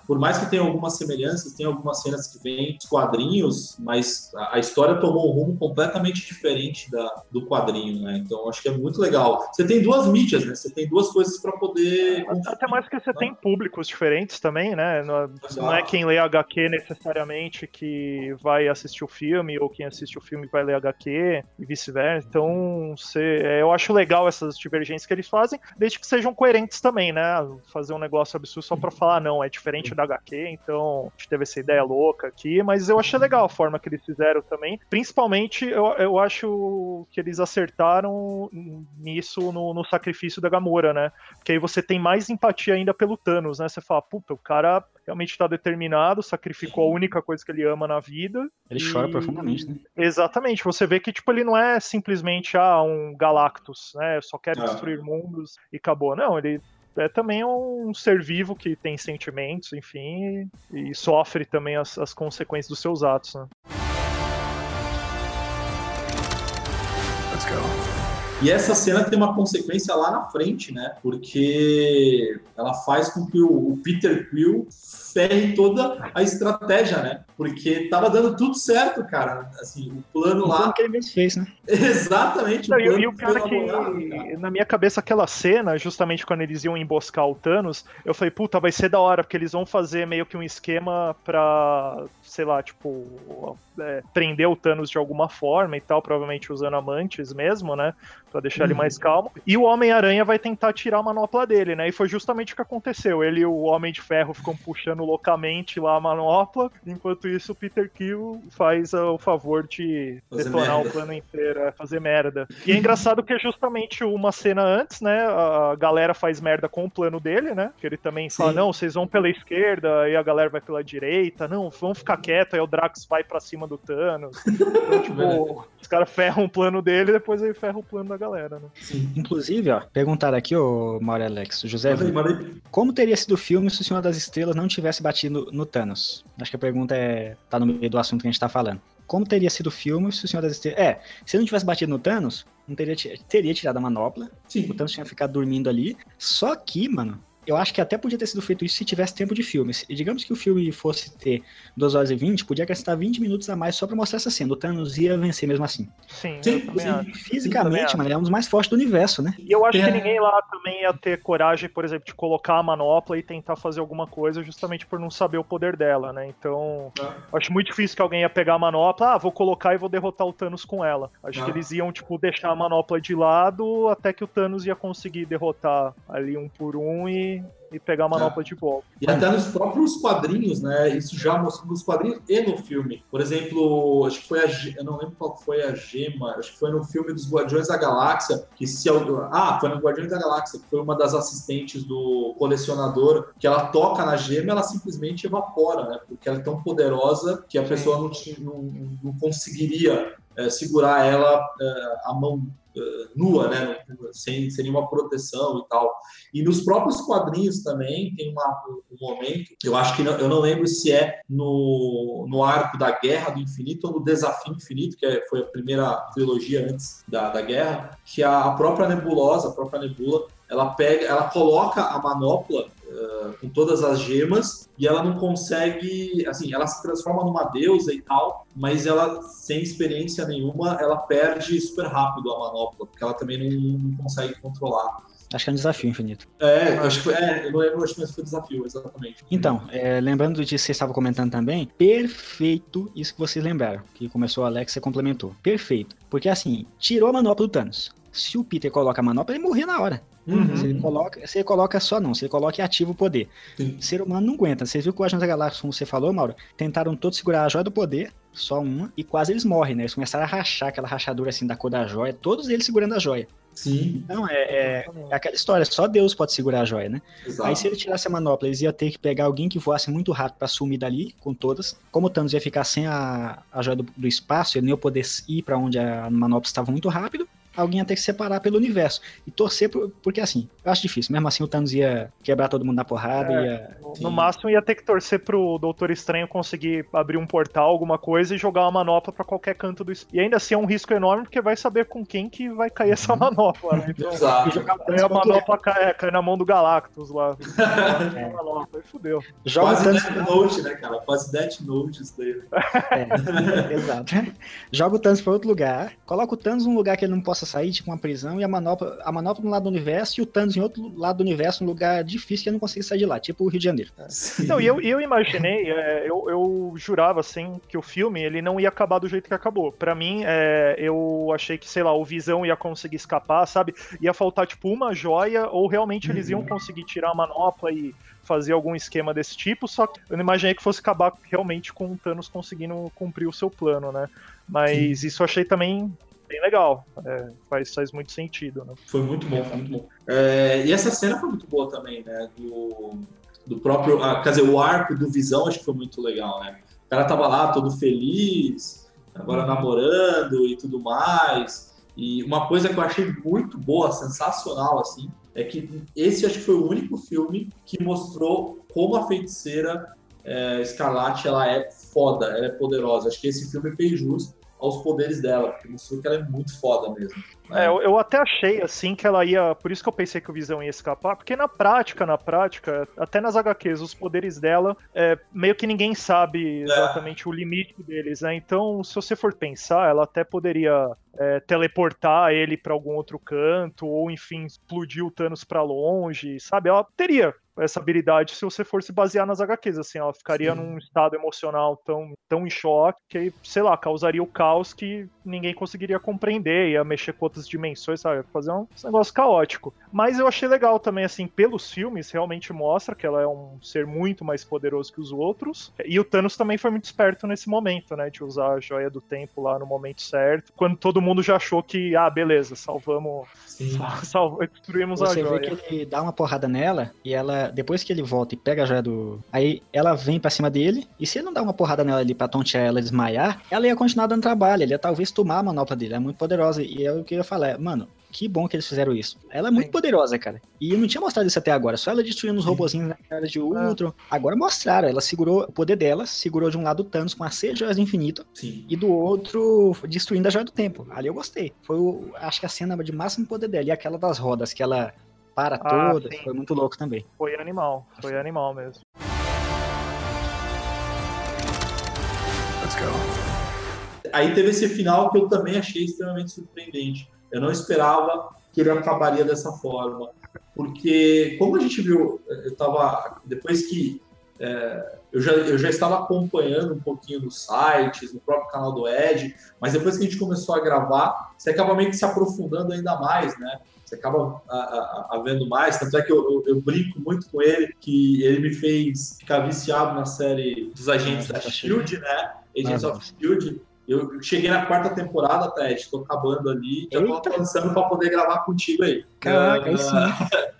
Por mais que tenha algumas semelhanças, tem algumas cenas que vêm dos quadrinhos, mas a história tomou um rumo completamente diferente do quadrinho, né? Então, acho que é muito legal. Você tem duas mídias, né? Você tem duas coisas para poder... Até mais que você tem públicos diferentes também, né? Não é quem lê HQ necessariamente que vai assistir o filme, ou quem assiste o filme vai ler HQ e vice-versa. Então, eu acho legal essas divergências que eles fazem, desde que sejam coerentes também, né? Fazer um negócio absurdo só para falar, não, é diferente da HQ, então a gente teve essa ideia louca aqui, mas eu achei legal a forma que eles fizeram também. Principalmente, eu acho que eles acertaram nisso no sacrifício da Gamora, né? Porque aí você tem mais empatia ainda pelo Thanos, né? Você fala, puta, o cara realmente tá determinado, sacrificou a única coisa que ele ama na vida. Ele chora profundamente, né? Exatamente. Você vê que, tipo, ele não é simplesmente, um Galactus, né? Eu só quero destruir mundos e acabou. Não, ele... é também um ser vivo que tem sentimentos, enfim, e sofre também as consequências dos seus atos, né? E essa cena tem uma consequência lá na frente, né? Porque ela faz com que o Peter Quill ferre toda a estratégia, né? Porque tava dando tudo certo, cara. Assim, o plano lá... O plano que ele mesmo fez, né? Exatamente. Não, e o cara que... Cara. Na minha cabeça, aquela cena, justamente quando eles iam emboscar o Thanos, eu falei, puta, vai ser da hora, porque eles vão fazer meio que um esquema pra... sei lá, tipo... prender o Thanos de alguma forma e tal, provavelmente usando amantes mesmo, né? Pra deixar ele mais calmo. E o Homem-Aranha vai tentar tirar a manopla dele, né? E foi justamente o que aconteceu. Ele e o Homem de Ferro ficam puxando loucamente lá a manopla, enquanto isso o Peter Quill faz o favor de detonar o plano inteiro, fazer merda. E é engraçado que é justamente uma cena antes, né? A galera faz merda com o plano dele, né? Que ele também fala, não, vocês vão pela esquerda, e a galera vai pela direita, não, vão ficar quietos, aí o Drax vai pra cima do Thanos. Então, tipo, os caras ferram o plano dele e depois ele ferra o plano da galera, né? Sim. Inclusive, perguntaram aqui, ô Mauro Alex, José, como teria sido o filme se o Senhor das Estrelas não tivesse batido no Thanos? Acho que a pergunta tá no meio do assunto que a gente tá falando. Como teria sido o filme se o Senhor das Estrelas... se não tivesse batido no Thanos, não teria tirado a manopla. Sim. O Thanos tinha ficado dormindo ali. Só que, mano, eu acho que até podia ter sido feito isso se tivesse tempo de filme. E digamos que o filme fosse ter 2 horas e 20, podia gastar 20 minutos a mais só pra mostrar essa cena. O Thanos ia vencer mesmo assim. Sim. Fisicamente, mano, ele é um dos mais fortes do universo, né? E eu acho que ninguém lá também ia ter coragem, por exemplo, de colocar a manopla e tentar fazer alguma coisa justamente por não saber o poder dela, né? Então, acho muito difícil que alguém ia pegar a manopla, vou colocar e vou derrotar o Thanos com ela. Acho que eles iam, tipo, deixar a manopla de lado até que o Thanos ia conseguir derrotar ali um por um e pegar a manopla de volta. E até nos próprios quadrinhos, né? Isso já mostrou nos quadrinhos e no filme. Por exemplo, acho que foi eu não lembro qual foi a gema, acho que foi no filme dos Guardiões da Galáxia, foi no Guardiões da Galáxia, que foi uma das assistentes do colecionador, que ela toca na gema e ela simplesmente evapora, né? Porque ela é tão poderosa que a pessoa não conseguiria segurar ela a mão nua, né? Sem nenhuma proteção e tal. E nos próprios quadrinhos também tem um momento, eu acho que não, eu não lembro se é no arco da Guerra do Infinito ou no Desafio Infinito, que foi a primeira trilogia antes da Guerra, que a própria Nebulosa, a própria Nebula, ela coloca a manopla com todas as gemas e ela não consegue, assim, ela se transforma numa deusa e tal, mas ela, sem experiência nenhuma, ela perde super rápido a manopla, porque ela também não consegue controlar. Acho que é um desafio infinito. Eu acho que foi um desafio, exatamente. Então, lembrando disso que você estava comentando também, perfeito isso que vocês lembraram, que começou o Alex e complementou. Perfeito, porque assim, tirou a manopla do Thanos. Se o Peter coloca a manopla, ele morria na hora. Uhum. Se ele coloca e ativa o poder. Sim. O ser humano não aguenta. Você viu que o Guardiões da Galáxia, como você falou, Mauro, tentaram todos segurar a joia do poder, só uma, e quase eles morrem, né? Eles começaram a rachar aquela rachadura assim da cor da joia, todos eles segurando a joia. Sim. Então é aquela história, só Deus pode segurar a joia, né? Exato. Aí se ele tirasse a manopla, eles iam ter que pegar alguém que voasse muito rápido pra sumir dali com todas. Como o Thanos ia ficar sem a joia do espaço, ele não ia poder ir pra onde a manopla estava muito rápido. Alguém ia ter que separar pelo universo e torcer, porque assim, eu acho difícil. Mesmo assim, o Thanos ia quebrar todo mundo na porrada. No máximo, ia ter que torcer pro Doutor Estranho conseguir abrir um portal, alguma coisa, e jogar uma manopla pra qualquer canto do espaço. E ainda assim, é um risco enorme, porque vai saber com quem que vai cair essa manopla, né? Então, exato. A manopla cai na mão do Galactus lá. É. Manopla, fudeu. Quase Death Note, né, cara? Quase Death Note isso daí. Exato. Joga o Thanos pra outro lugar, coloca o Thanos num lugar que ele não possa sair, tipo uma prisão, e a manopla no lado do universo e o Thanos em outro lado do universo, num lugar difícil que ele não consegue sair de lá, tipo o Rio de Janeiro. Não, eu imaginei, eu jurava assim, que o filme ele não ia acabar do jeito que acabou. Pra mim, eu achei que, sei lá, o Visão ia conseguir escapar, sabe? Ia faltar tipo uma joia, ou realmente eles iam conseguir tirar a manopla e fazer algum esquema desse tipo, só que eu não imaginei que fosse acabar realmente com o Thanos conseguindo cumprir o seu plano, né? Mas Isso eu achei também bem legal, faz muito sentido, né? Foi muito bom. E essa cena foi muito boa também, né? Do próprio, quer dizer, o arco do Visão acho que foi muito legal, né? O cara tava lá todo feliz, agora namorando e tudo mais, e uma coisa que eu achei muito boa, sensacional, assim, é que esse acho que foi o único filme que mostrou como a feiticeira Escarlate, ela é foda, ela é poderosa. Acho que esse filme fez justo aos poderes dela, porque mostrou que ela é muito foda mesmo, né? Eu até achei assim que ela ia, por isso que eu pensei que o Visão ia escapar, porque na prática até nas HQs, os poderes dela meio que ninguém sabe exatamente o limite deles, né? Então se você for pensar, ela até poderia teleportar ele pra algum outro canto, ou enfim, explodir o Thanos pra longe, sabe? Ela teria essa habilidade se você for se basear nas HQs, assim, ela ficaria num estado emocional tão em choque que, sei lá, causaria o caos que ninguém conseguiria compreender, ia mexer com outras dimensões, sabe, fazer um negócio caótico. Mas eu achei legal também, assim, pelos filmes, realmente mostra que ela é um ser muito mais poderoso que os outros, e o Thanos também foi muito esperto nesse momento, né, de usar a joia do tempo lá no momento certo, quando todo mundo já achou que, beleza, salvamos, destruímos a joia. Você vê que ele dá uma porrada nela, e ela, depois que ele volta e pega a joia do... Aí ela vem pra cima dele, e se ele não dar uma porrada nela ali pra tontear ela, desmaiar, ela ia continuar dando trabalho, ele ia talvez tomar a manopla dele, ela é muito poderosa, e é o que eu ia falar, mano, que bom que eles fizeram isso. Ela é muito poderosa, cara. E eu não tinha mostrado isso até agora, só ela destruindo os robozinhos na cara de Ultron. Agora mostraram, ela segurou o poder dela, segurou de um lado o Thanos com as 6 joias do infinito, e do outro destruindo a joia do tempo. Ali eu gostei. Foi, acho que a cena de máximo poder dela, e aquela das rodas, que ela... para todas, sim. Foi muito louco também. Foi animal mesmo. Let's go. Aí teve esse final que eu também achei extremamente surpreendente. Eu não esperava que ele acabaria dessa forma, porque como a gente viu, depois que eu já estava acompanhando um pouquinho nos sites, no próprio canal do Ed, mas depois que a gente começou a gravar, você acaba meio que se aprofundando ainda mais, né? Você acaba vendo mais, tanto é que eu brinco muito com ele, que ele me fez ficar viciado na série dos Agentes da S.H.I.E.L.D., né? Agents of S.H.I.E.L.D. Eu cheguei na 4ª temporada, Ted, tô acabando ali, já tô avançando pra poder gravar contigo aí. Caraca, isso.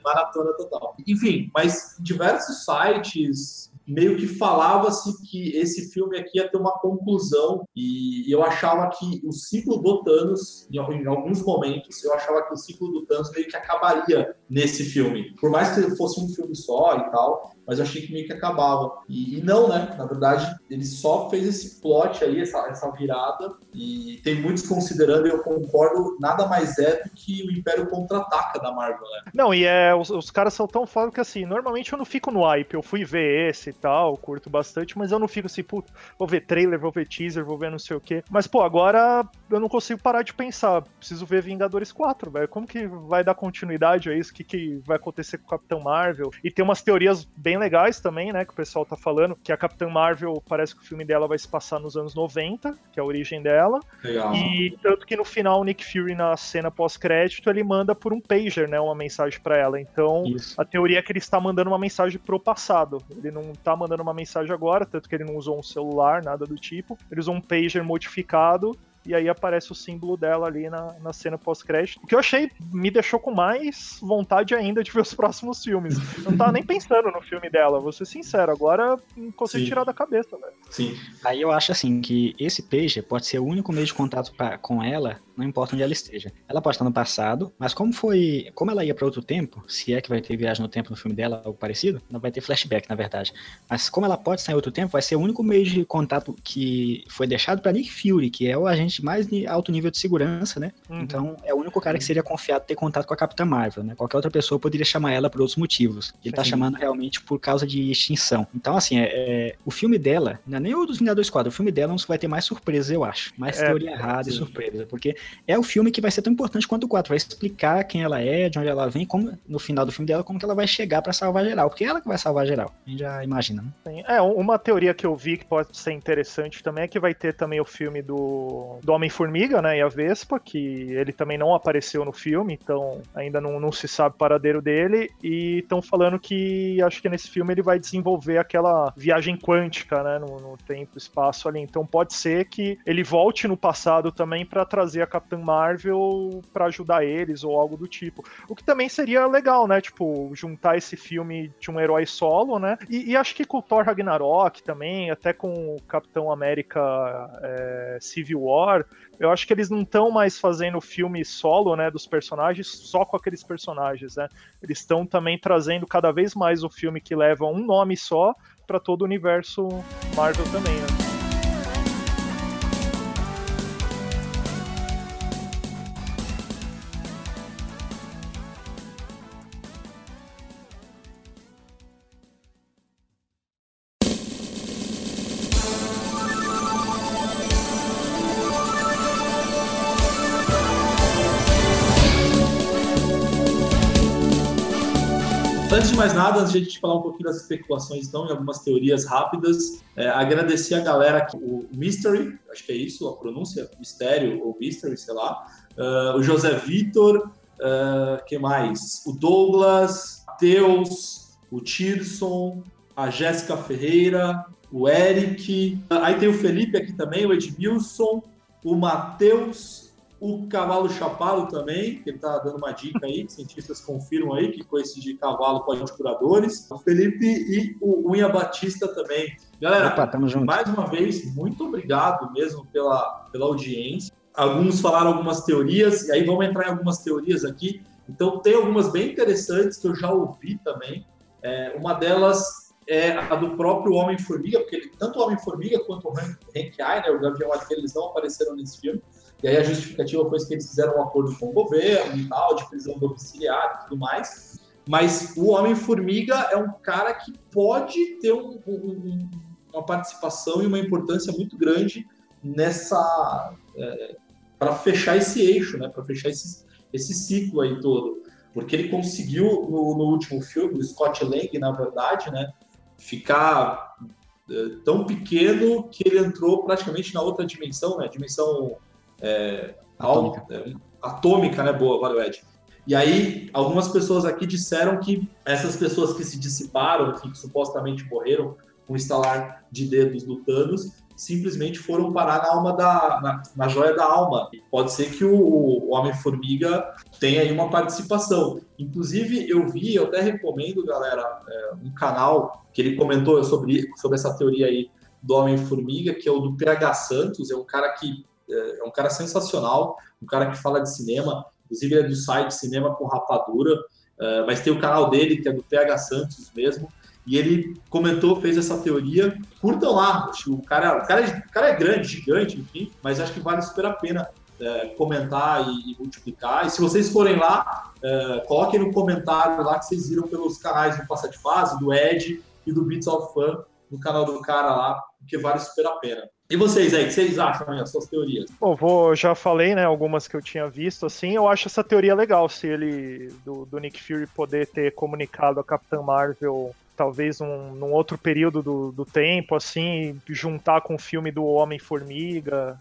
Maratona total. Enfim, mas diversos sites, meio que falava-se que esse filme aqui ia ter uma conclusão, e eu achava que o ciclo do Thanos, em alguns momentos, eu achava que o ciclo do Thanos meio que acabaria nesse filme. Por mais que fosse um filme só e tal, mas eu achei que meio que acabava. E não, né? Na verdade, ele só fez esse plot aí, essa virada, e tem muitos considerando, e eu concordo, nada mais é do que o Império Contra-Ataca da Marvel, né? Não, e os caras são tão foda que, assim, normalmente eu não fico no hype, eu fui ver esse e tal, curto bastante, mas eu não fico assim, puto, vou ver trailer, vou ver teaser, vou ver não sei o quê. Mas, pô, agora eu não consigo parar de pensar, preciso ver Vingadores 4, velho, como que vai dar continuidade a isso, o que vai acontecer com o Capitão Marvel? E tem umas teorias bem legais também, né, que o pessoal tá falando, que a Capitã Marvel, parece que o filme dela vai se passar nos anos 90, que é a origem dela. Legal. E tanto que no final o Nick Fury, na cena pós-crédito, ele manda por um pager, né, uma mensagem pra ela. Então, isso. A teoria é que ele está mandando uma mensagem pro passado. Ele não tá mandando uma mensagem agora, tanto que ele não usou um celular, nada do tipo. Ele usou um pager modificado. E aí aparece o símbolo dela ali na cena pós-crédito. O que eu achei me deixou com mais vontade ainda de ver os próximos filmes. Eu não tava nem pensando no filme dela, vou ser sincero. Agora não consigo tirar da cabeça, velho. Sim. Aí eu acho assim que esse pager pode ser o único meio de contato com ela, não importa onde ela esteja. Ela pode estar no passado, mas como ela ia para outro tempo, se é que vai ter viagem no tempo no filme dela, algo parecido, não vai ter flashback, na verdade. Mas como ela pode estar em outro tempo, vai ser o único meio de contato que foi deixado para Nick Fury, que é o agente mais de alto nível de segurança, né? Uhum. Então, é o único cara que seria confiado ter contato com a Capitã Marvel, né? Qualquer outra pessoa poderia chamar ela por outros motivos. Ele tá chamando realmente por causa de extinção. Então, assim, o filme dela, não é nem o dos Vingadores 4, o filme dela não vai ter mais surpresa, eu acho. Mais teoria errada e surpresa, porque é o filme que vai ser tão importante quanto o 4, vai explicar quem ela é, de onde ela vem, como, no final do filme dela, como que ela vai chegar pra salvar geral, porque é ela que vai salvar geral, a gente já imagina, né? Sim. Uma teoria que eu vi que pode ser interessante também é que vai ter também o filme do Homem-Formiga, né, e a Vespa, que ele também não apareceu no filme, então ainda não se sabe o paradeiro dele, e estão falando que acho que nesse filme ele vai desenvolver aquela viagem quântica, né, no tempo, espaço ali, então pode ser que ele volte no passado também pra trazer a Capitã Marvel pra ajudar eles, ou algo do tipo. O que também seria legal, né, tipo, juntar esse filme de um herói solo, né, e acho que com o Thor Ragnarok também, até com o Capitão América Civil War, eu acho que eles não estão mais fazendo filme solo, né, dos personagens, só com aqueles personagens, né, eles estão também trazendo cada vez mais o filme que leva um nome só pra todo o universo Marvel também, né. Antes de mais nada, antes de a gente falar um pouquinho das especulações, então, e algumas teorias rápidas, agradecer a galera que o Mystery, acho que é isso, a pronúncia, Mistério ou Mystery, sei lá, o José Vitor, que mais? O Douglas, Matheus, o Tirson, a Jéssica Ferreira, o Eric, aí tem o Felipe aqui também, o Edmilson, o Matheus, o Cavalo Chapado também, que ele tá dando uma dica aí, cientistas confirmam aí que coice de cavalo pode os curadores. O Felipe e o Unha Batista também. Galera, mais uma vez, muito obrigado mesmo pela audiência. Alguns falaram algumas teorias, e aí vamos entrar em algumas teorias aqui. Então, tem algumas bem interessantes que eu já ouvi também. Uma delas é a do próprio Homem-Formiga, porque tanto o Homem-Formiga quanto o Hank Ai, né, o Gavião Arqueiro, eles não apareceram nesse filme, e aí a justificativa foi que eles fizeram um acordo com o governo e tal, de prisão domiciliar e tudo mais, mas o Homem-Formiga é um cara que pode ter uma participação e uma importância muito grande nessa... para fechar esse eixo, né, para fechar esse ciclo aí todo, porque ele conseguiu, no último filme, o Scott Lang, na verdade, né, ficar tão pequeno que ele entrou praticamente na outra dimensão, né? Dimensão atômica, né? Boa, valeu, Ed. E aí, algumas pessoas aqui disseram que essas pessoas que se dissiparam, que supostamente morreram um estalar de dedos do Thanos, simplesmente foram parar na alma na joia da alma. Pode ser que o Homem-Formiga tenha aí uma participação. Inclusive, eu até recomendo, galera, um canal que ele comentou sobre essa teoria aí do Homem-Formiga, que é o do PH Santos, é um cara sensacional, um cara que fala de cinema, inclusive ele é do site Cinema com Rapadura, mas tem o canal dele, que é do PH Santos mesmo, e ele comentou, fez essa teoria. Curtam lá, o cara é grande, gigante, enfim, mas acho que vale super a pena comentar e multiplicar. E se vocês forem lá, coloquem no comentário lá que vocês viram pelos canais do Passa de Fase, do Ed e do Beats of Fun, no canal do cara lá, porque vale super a pena. E vocês aí, o que vocês acham, né, as suas teorias? Bom, já falei, né, algumas que eu tinha visto, assim, eu acho essa teoria legal, se ele, do Nick Fury poder ter comunicado a Capitã Marvel, talvez num outro período do tempo, assim, juntar com o filme do Homem-Formiga,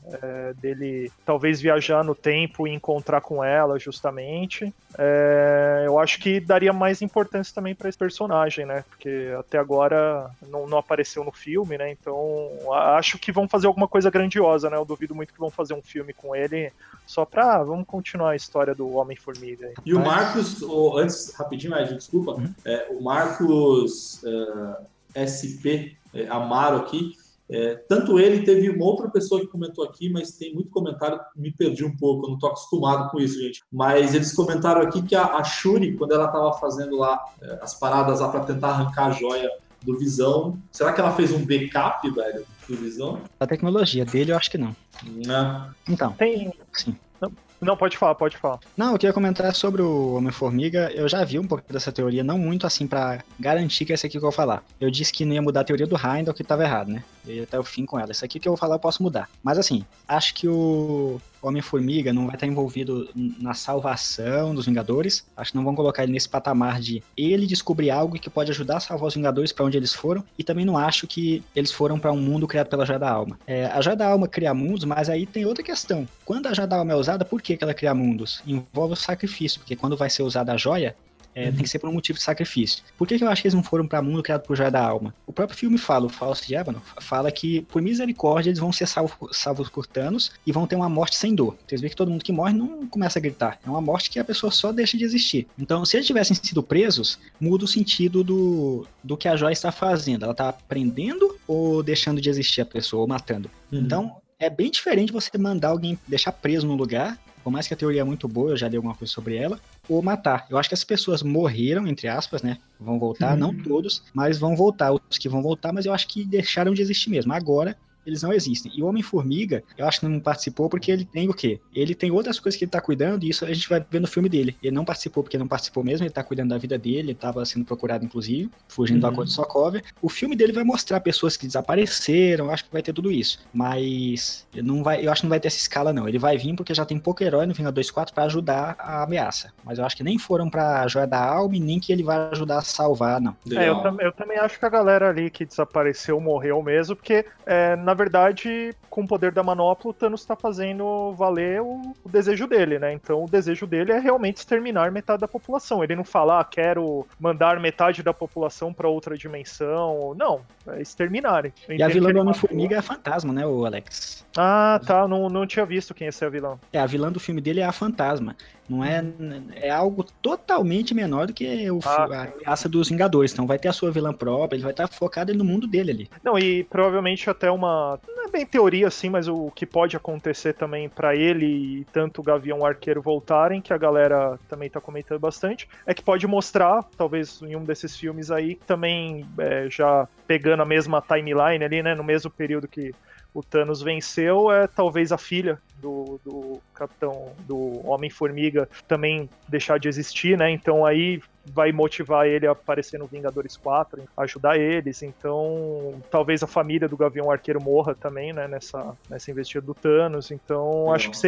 dele talvez viajar no tempo e encontrar com ela, justamente. Eu acho que daria mais importância também para esse personagem, né? Porque até agora não apareceu no filme, né? Então, acho que vão fazer alguma coisa grandiosa, né? Eu duvido muito que vão fazer um filme com ele só pra, vamos continuar a história do Homem-Formiga. E o Marcos, antes, rapidinho, Ed, desculpa, o Marcos SP Amaro aqui, tanto ele, teve uma outra pessoa que comentou aqui, mas tem muito comentário, me perdi um pouco, eu não tô acostumado com isso, gente, mas eles comentaram aqui que a Shuri, quando ela tava fazendo lá as paradas lá pra tentar arrancar a joia do Visão, será que ela fez um backup, velho, do Visão? A tecnologia dele eu acho que não. Não. Então, tem sim. Não, pode falar. Não, eu queria comentar sobre o Homem-Formiga. Eu já vi um pouco dessa teoria, não muito assim pra garantir que é essa aqui que eu vou falar. Eu disse que não ia mudar a teoria do Heindel, que tava errado, né? Eu ia até o fim com ela. Isso aqui que eu vou falar eu posso mudar. Mas assim, acho que o Homem-Formiga não vai estar envolvido na salvação dos Vingadores. Acho que não vão colocar ele nesse patamar de ele descobrir algo que pode ajudar a salvar os Vingadores pra onde eles foram. E também não acho que eles foram pra um mundo criado pela Joia da Alma. A Joia da Alma cria mundos, mas aí tem outra questão. Quando a Joia da Alma é usada, por que ela cria mundos? Envolve o sacrifício, porque quando vai ser usada a joia, tem que ser por um motivo de sacrifício. Por que eu acho que eles não foram pra mundo criado por Joia da Alma? O próprio filme fala, o Fausto Diabano, fala que por misericórdia eles vão ser salvos por Thanos e vão ter uma morte sem dor. Vocês veem que todo mundo que morre não começa a gritar. É uma morte que a pessoa só deixa de existir. Então, se eles tivessem sido presos, muda o sentido do que a joia está fazendo. Ela está prendendo ou deixando de existir a pessoa, ou matando. Então, é bem diferente você mandar alguém deixar preso num lugar, por mais que a teoria é muito boa, eu já li alguma coisa sobre ela, ou matar. Eu acho que as pessoas morreram, entre aspas, né? Vão voltar, não todos, mas vão voltar. Os que vão voltar, mas eu acho que deixaram de existir mesmo. Agora, eles não existem. E o Homem-Formiga, eu acho que não participou porque ele tem o quê? Ele tem outras coisas que ele tá cuidando, e isso a gente vai ver no filme dele. Ele não participou porque não participou mesmo, ele tá cuidando da vida dele, ele tava sendo procurado, inclusive, fugindo do acordo de Sokovia. O filme dele vai mostrar pessoas que desapareceram, eu acho que vai ter tudo isso. Mas eu acho que não vai ter essa escala, não. Ele vai vir porque já tem pouco herói no Vingadores 4 pra ajudar a ameaça. Mas eu acho que nem foram pra Joia da Alma e nem que ele vai ajudar a salvar, não. Eu também acho que a galera ali que desapareceu morreu mesmo, porque na verdade, com o poder da manopla, o Thanos está fazendo valer o desejo dele, né? Então, o desejo dele é realmente exterminar metade da população. Ele não fala, quero mandar metade da população para outra dimensão. Não, é exterminar. E a vilã do Homem-Formiga é a Fantasma, né, o Alex? Ah, tá, não tinha visto quem ia ser a vilã. A vilã do filme dele é a Fantasma. Não é algo totalmente menor do que a ameaça dos Vingadores. Então vai ter a sua vilã própria, ele vai estar focado no mundo dele ali. Não, e provavelmente até uma... Não é bem teoria, assim, mas o que pode acontecer também pra ele e tanto o Gavião Arqueiro voltarem, que a galera também tá comentando bastante, é que pode mostrar, talvez em um desses filmes aí, também já pegando a mesma timeline ali, né, no mesmo período que o Thanos venceu, talvez a filha do Capitão, do Homem-Formiga, também deixar de existir, né? Então aí vai motivar ele a aparecer no Vingadores 4, ajudar eles. Então, talvez a família do Gavião Arqueiro morra também, né, nessa investida do Thanos. Então, acho que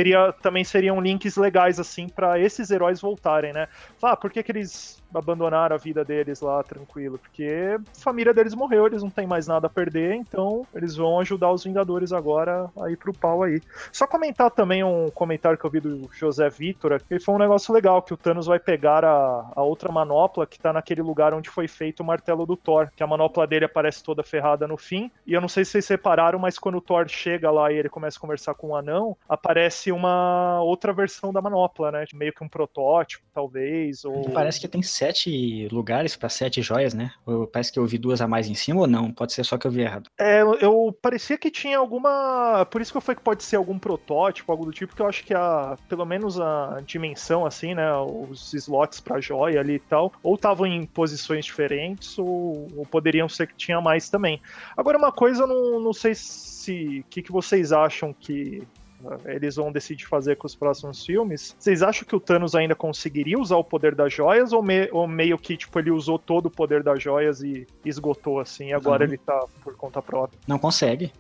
também seriam links legais, assim, pra esses heróis voltarem, né? Por que que eles abandonaram a vida deles lá tranquilo, porque a família deles morreu, eles não tem mais nada a perder, então eles vão ajudar os Vingadores agora a ir pro pau aí. Só comentar também um comentário que eu vi do José Vitor, que foi um negócio legal, que o Thanos vai pegar a outra manopla que tá naquele lugar onde foi feito o martelo do Thor, que a manopla dele aparece toda ferrada no fim, e eu não sei se vocês repararam, mas quando o Thor chega lá e ele começa a conversar com o anão, aparece uma outra versão da manopla, né, meio que um protótipo, talvez, ou... Parece que tem 7 lugares para 7 joias, né? Parece que eu vi 2 a mais em cima ou não? Pode ser só que eu vi errado. É, eu parecia que tinha alguma... Por isso que eu falei que pode ser algum protótipo, algo do tipo, que eu acho que pelo menos a dimensão, assim, né? Os slots para joia ali e tal, ou estavam em posições diferentes, ou poderiam ser que tinha mais também. Agora, uma coisa, eu não sei se... O que vocês acham que... eles vão decidir fazer com os próximos filmes. Vocês acham que o Thanos ainda conseguiria usar o poder das joias? Ou meio que, tipo, ele usou todo o poder das joias e esgotou, assim, e agora ele tá por conta própria? Não consegue.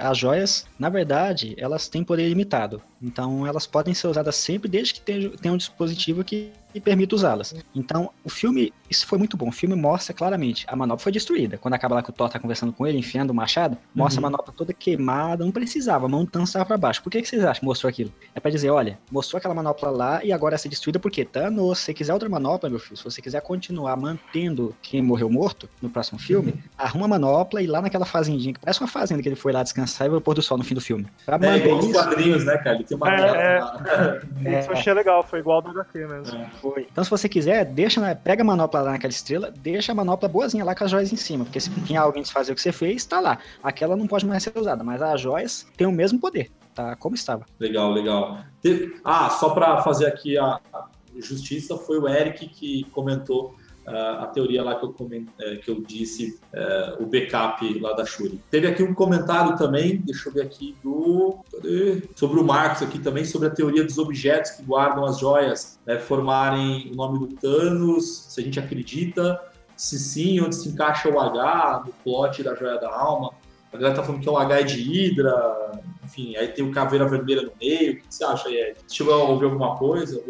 As joias, na verdade, elas têm poder limitado. Então, elas podem ser usadas sempre, desde que tenha um dispositivo que permita usá-las. Então, o filme... Isso foi muito bom. O filme mostra claramente. A manopla foi destruída. Quando acaba lá que o Thor tá conversando com ele, enfiando o machado, mostra a manopla toda queimada. Não precisava. A mão dançava pra baixo. Por que vocês acham que mostrou aquilo? É pra dizer, olha, mostrou aquela manopla lá e agora essa é destruída porque Thanos, se você quiser outra manopla, meu filho, se você quiser continuar mantendo quem morreu morto no próximo filme, arruma a manopla e lá naquela fazendinha, que parece uma fazenda que ele foi lá descansar e vai pôr do sol no fim do filme. Pra manter igual os quadrinhos, né, cara? Ele tem uma isso eu achei legal, foi igual do HQ mesmo. É. Foi. Então, se você quiser, pega a manopla lá naquela estrela, deixa a manopla boazinha lá com as joias em cima, porque se tem alguém desfazer o que você fez, tá lá. Aquela não pode mais ser usada, mas as joias têm o mesmo poder, tá? Como estava. Legal, legal. Só pra fazer aqui a justiça, foi o Eric que comentou a teoria lá que eu disse, o backup lá da Shuri. Teve aqui um comentário também, deixa eu ver aqui, sobre o Marcos aqui também, sobre a teoria dos objetos que guardam as joias, né, formarem o nome do Thanos, se a gente acredita, se sim, onde se encaixa o H no plot da Joia da Alma. A galera tá falando que é um H é de Hidra, enfim, aí tem o Caveira Vermelha no meio. O que você acha aí, Ed? Você chegou a ouvir alguma coisa?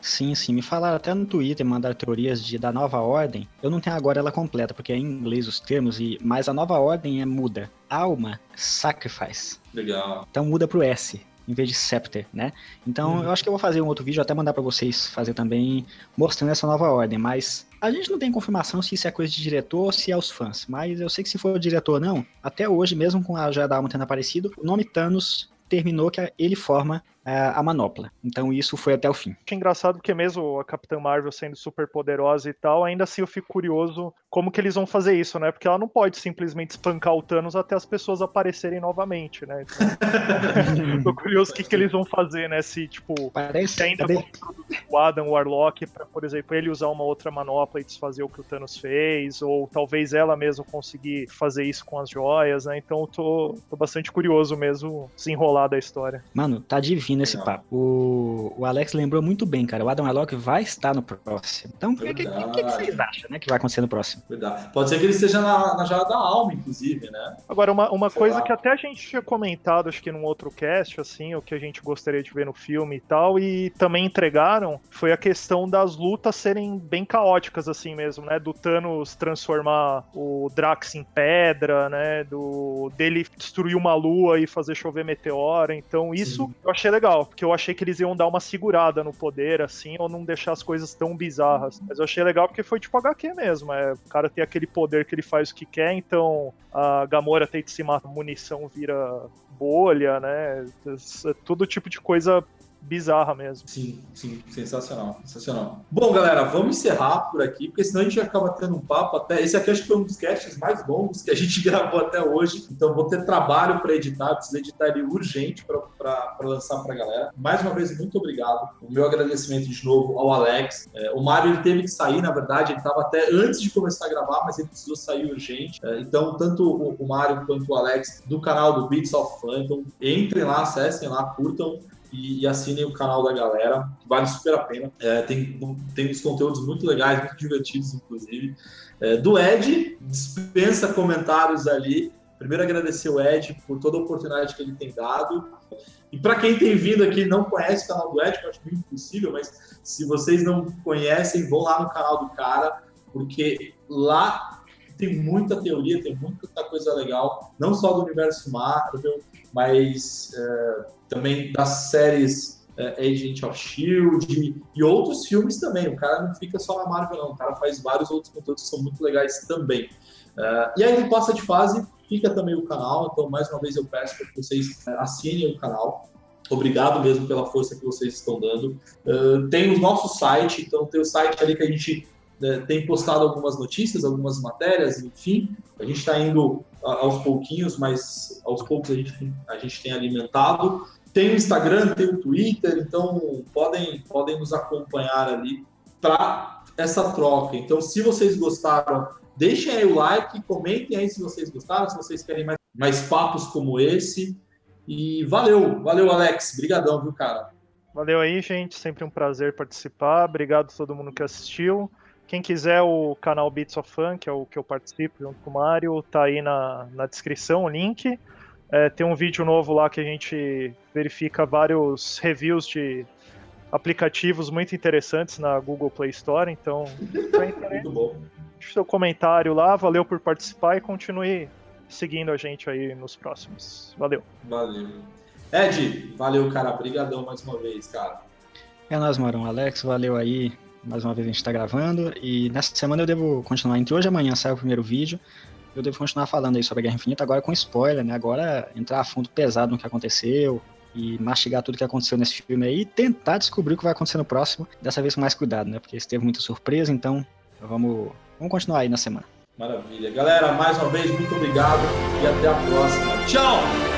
Sim, me falaram até no Twitter, mandaram teorias da nova ordem. Eu não tenho agora ela completa, porque é em inglês os termos, mas a nova ordem muda. Alma, sacrifice. Legal. Então muda pro S, em vez de scepter, né? Então eu acho que eu vou fazer um outro vídeo, até mandar pra vocês fazer também, mostrando essa nova ordem, mas... A gente não tem confirmação se isso é coisa de diretor ou se é os fãs, mas eu sei que se for o diretor ou não, até hoje, mesmo com a Joia da Alma tendo aparecido, o nome Thanos terminou que ele forma a manopla. Então isso foi até o fim. É engraçado porque mesmo a Capitã Marvel sendo super poderosa e tal, ainda assim eu fico curioso como que eles vão fazer isso, né? Porque ela não pode simplesmente espancar o Thanos até as pessoas aparecerem novamente, né? Então, tô curioso o que eles vão fazer, né? Se, tipo, parece, ainda vão produzir o Adam Warlock pra, por exemplo, ele usar uma outra manopla e desfazer o que o Thanos fez, ou talvez ela mesmo conseguir fazer isso com as joias, né? Então eu tô bastante curioso mesmo desenrolar da história. Mano, tá divino nesse papo. O Alex lembrou muito bem, cara. O Adam Warlock vai estar no próximo. Então, o que vocês acham, né, que vai acontecer no próximo? Verdade. Pode ser que ele esteja na Joia da Alma, inclusive, né? Agora, uma coisa que até a gente tinha comentado, acho que num outro cast, assim, o que a gente gostaria de ver no filme e tal, e também entregaram, foi a questão das lutas serem bem caóticas, assim mesmo, né? Do Thanos transformar o Drax em pedra, né? Dele destruir uma lua e fazer chover meteoro. Então, isso eu achei legal. Porque eu achei que eles iam dar uma segurada no poder, assim, ou não deixar as coisas tão bizarras. Mas eu achei legal porque foi tipo HQ mesmo. O cara tem aquele poder que ele faz o que quer, então a Gamora tem que se matar, munição vira bolha, né? Todo tipo de coisa bizarra mesmo. Sim, sensacional, sensacional. Bom, galera, vamos encerrar por aqui, porque senão a gente acaba tendo um papo até... Esse aqui acho que foi um dos casts mais longos que a gente gravou até hoje, então vou ter trabalho para editar, preciso editar ele urgente para lançar para a galera. Mais uma vez, muito obrigado. O meu agradecimento de novo ao Alex. O Mário, ele teve que sair, na verdade, ele estava até antes de começar a gravar, mas ele precisou sair urgente. Então, tanto o Mário quanto o Alex, do canal do Beats of Phantom, entrem lá, acessem lá, curtam e assinem o canal da galera, que vale super a pena. Tem uns conteúdos muito legais, muito divertidos, inclusive. Do Ed, dispensa comentários ali. Primeiro, agradecer o Ed por toda a oportunidade que ele tem dado. E para quem tem vindo aqui e não conhece o canal do Ed, que eu acho meio impossível, mas se vocês não conhecem, vão lá no canal do cara, porque lá tem muita teoria, tem muita coisa legal, não só do universo Marvel, mas também das séries Agent of Shield e outros filmes também. O cara não fica só na Marvel, não. O cara faz vários outros conteúdos que são muito legais também. E aí, no Passa de Fase, fica também o canal. Então, mais uma vez, eu peço para que vocês assinem o canal. Obrigado mesmo pela força que vocês estão dando. Tem o nosso site. Então, tem o site ali que a gente tem postado algumas notícias, algumas matérias, enfim. A gente está indo aos pouquinhos, mas aos poucos a gente tem alimentado. Tem o Instagram, tem o Twitter, então podem nos acompanhar ali para essa troca. Então, se vocês gostaram, deixem aí o like, comentem aí se vocês gostaram, se vocês querem mais papos como esse. E valeu, Alex. Obrigadão, viu, cara? Valeu aí, gente. Sempre um prazer participar. Obrigado a todo mundo que assistiu. Quem quiser o canal Beats of Fun, que é o que eu participo junto com o Mário, tá aí na descrição o link. Tem um vídeo novo lá que a gente verifica vários reviews de aplicativos muito interessantes na Google Play Store, então muito bom. Deixa o seu comentário lá, valeu por participar e continue seguindo a gente aí nos próximos. Valeu. Ed, valeu, cara, brigadão mais uma vez, cara. É nóis, Marão, Alex, valeu aí, mais uma vez a gente tá gravando e nessa semana eu devo continuar, entre hoje e amanhã sai o primeiro vídeo. Eu devo continuar falando aí sobre a Guerra Infinita, agora com spoiler, né? Agora entrar a fundo pesado no que aconteceu e mastigar tudo que aconteceu nesse filme aí e tentar descobrir o que vai acontecer no próximo, dessa vez com mais cuidado, né? Porque teve muita surpresa, então vamos continuar aí na semana. Maravilha. Galera, mais uma vez, muito obrigado e até a próxima. Tchau!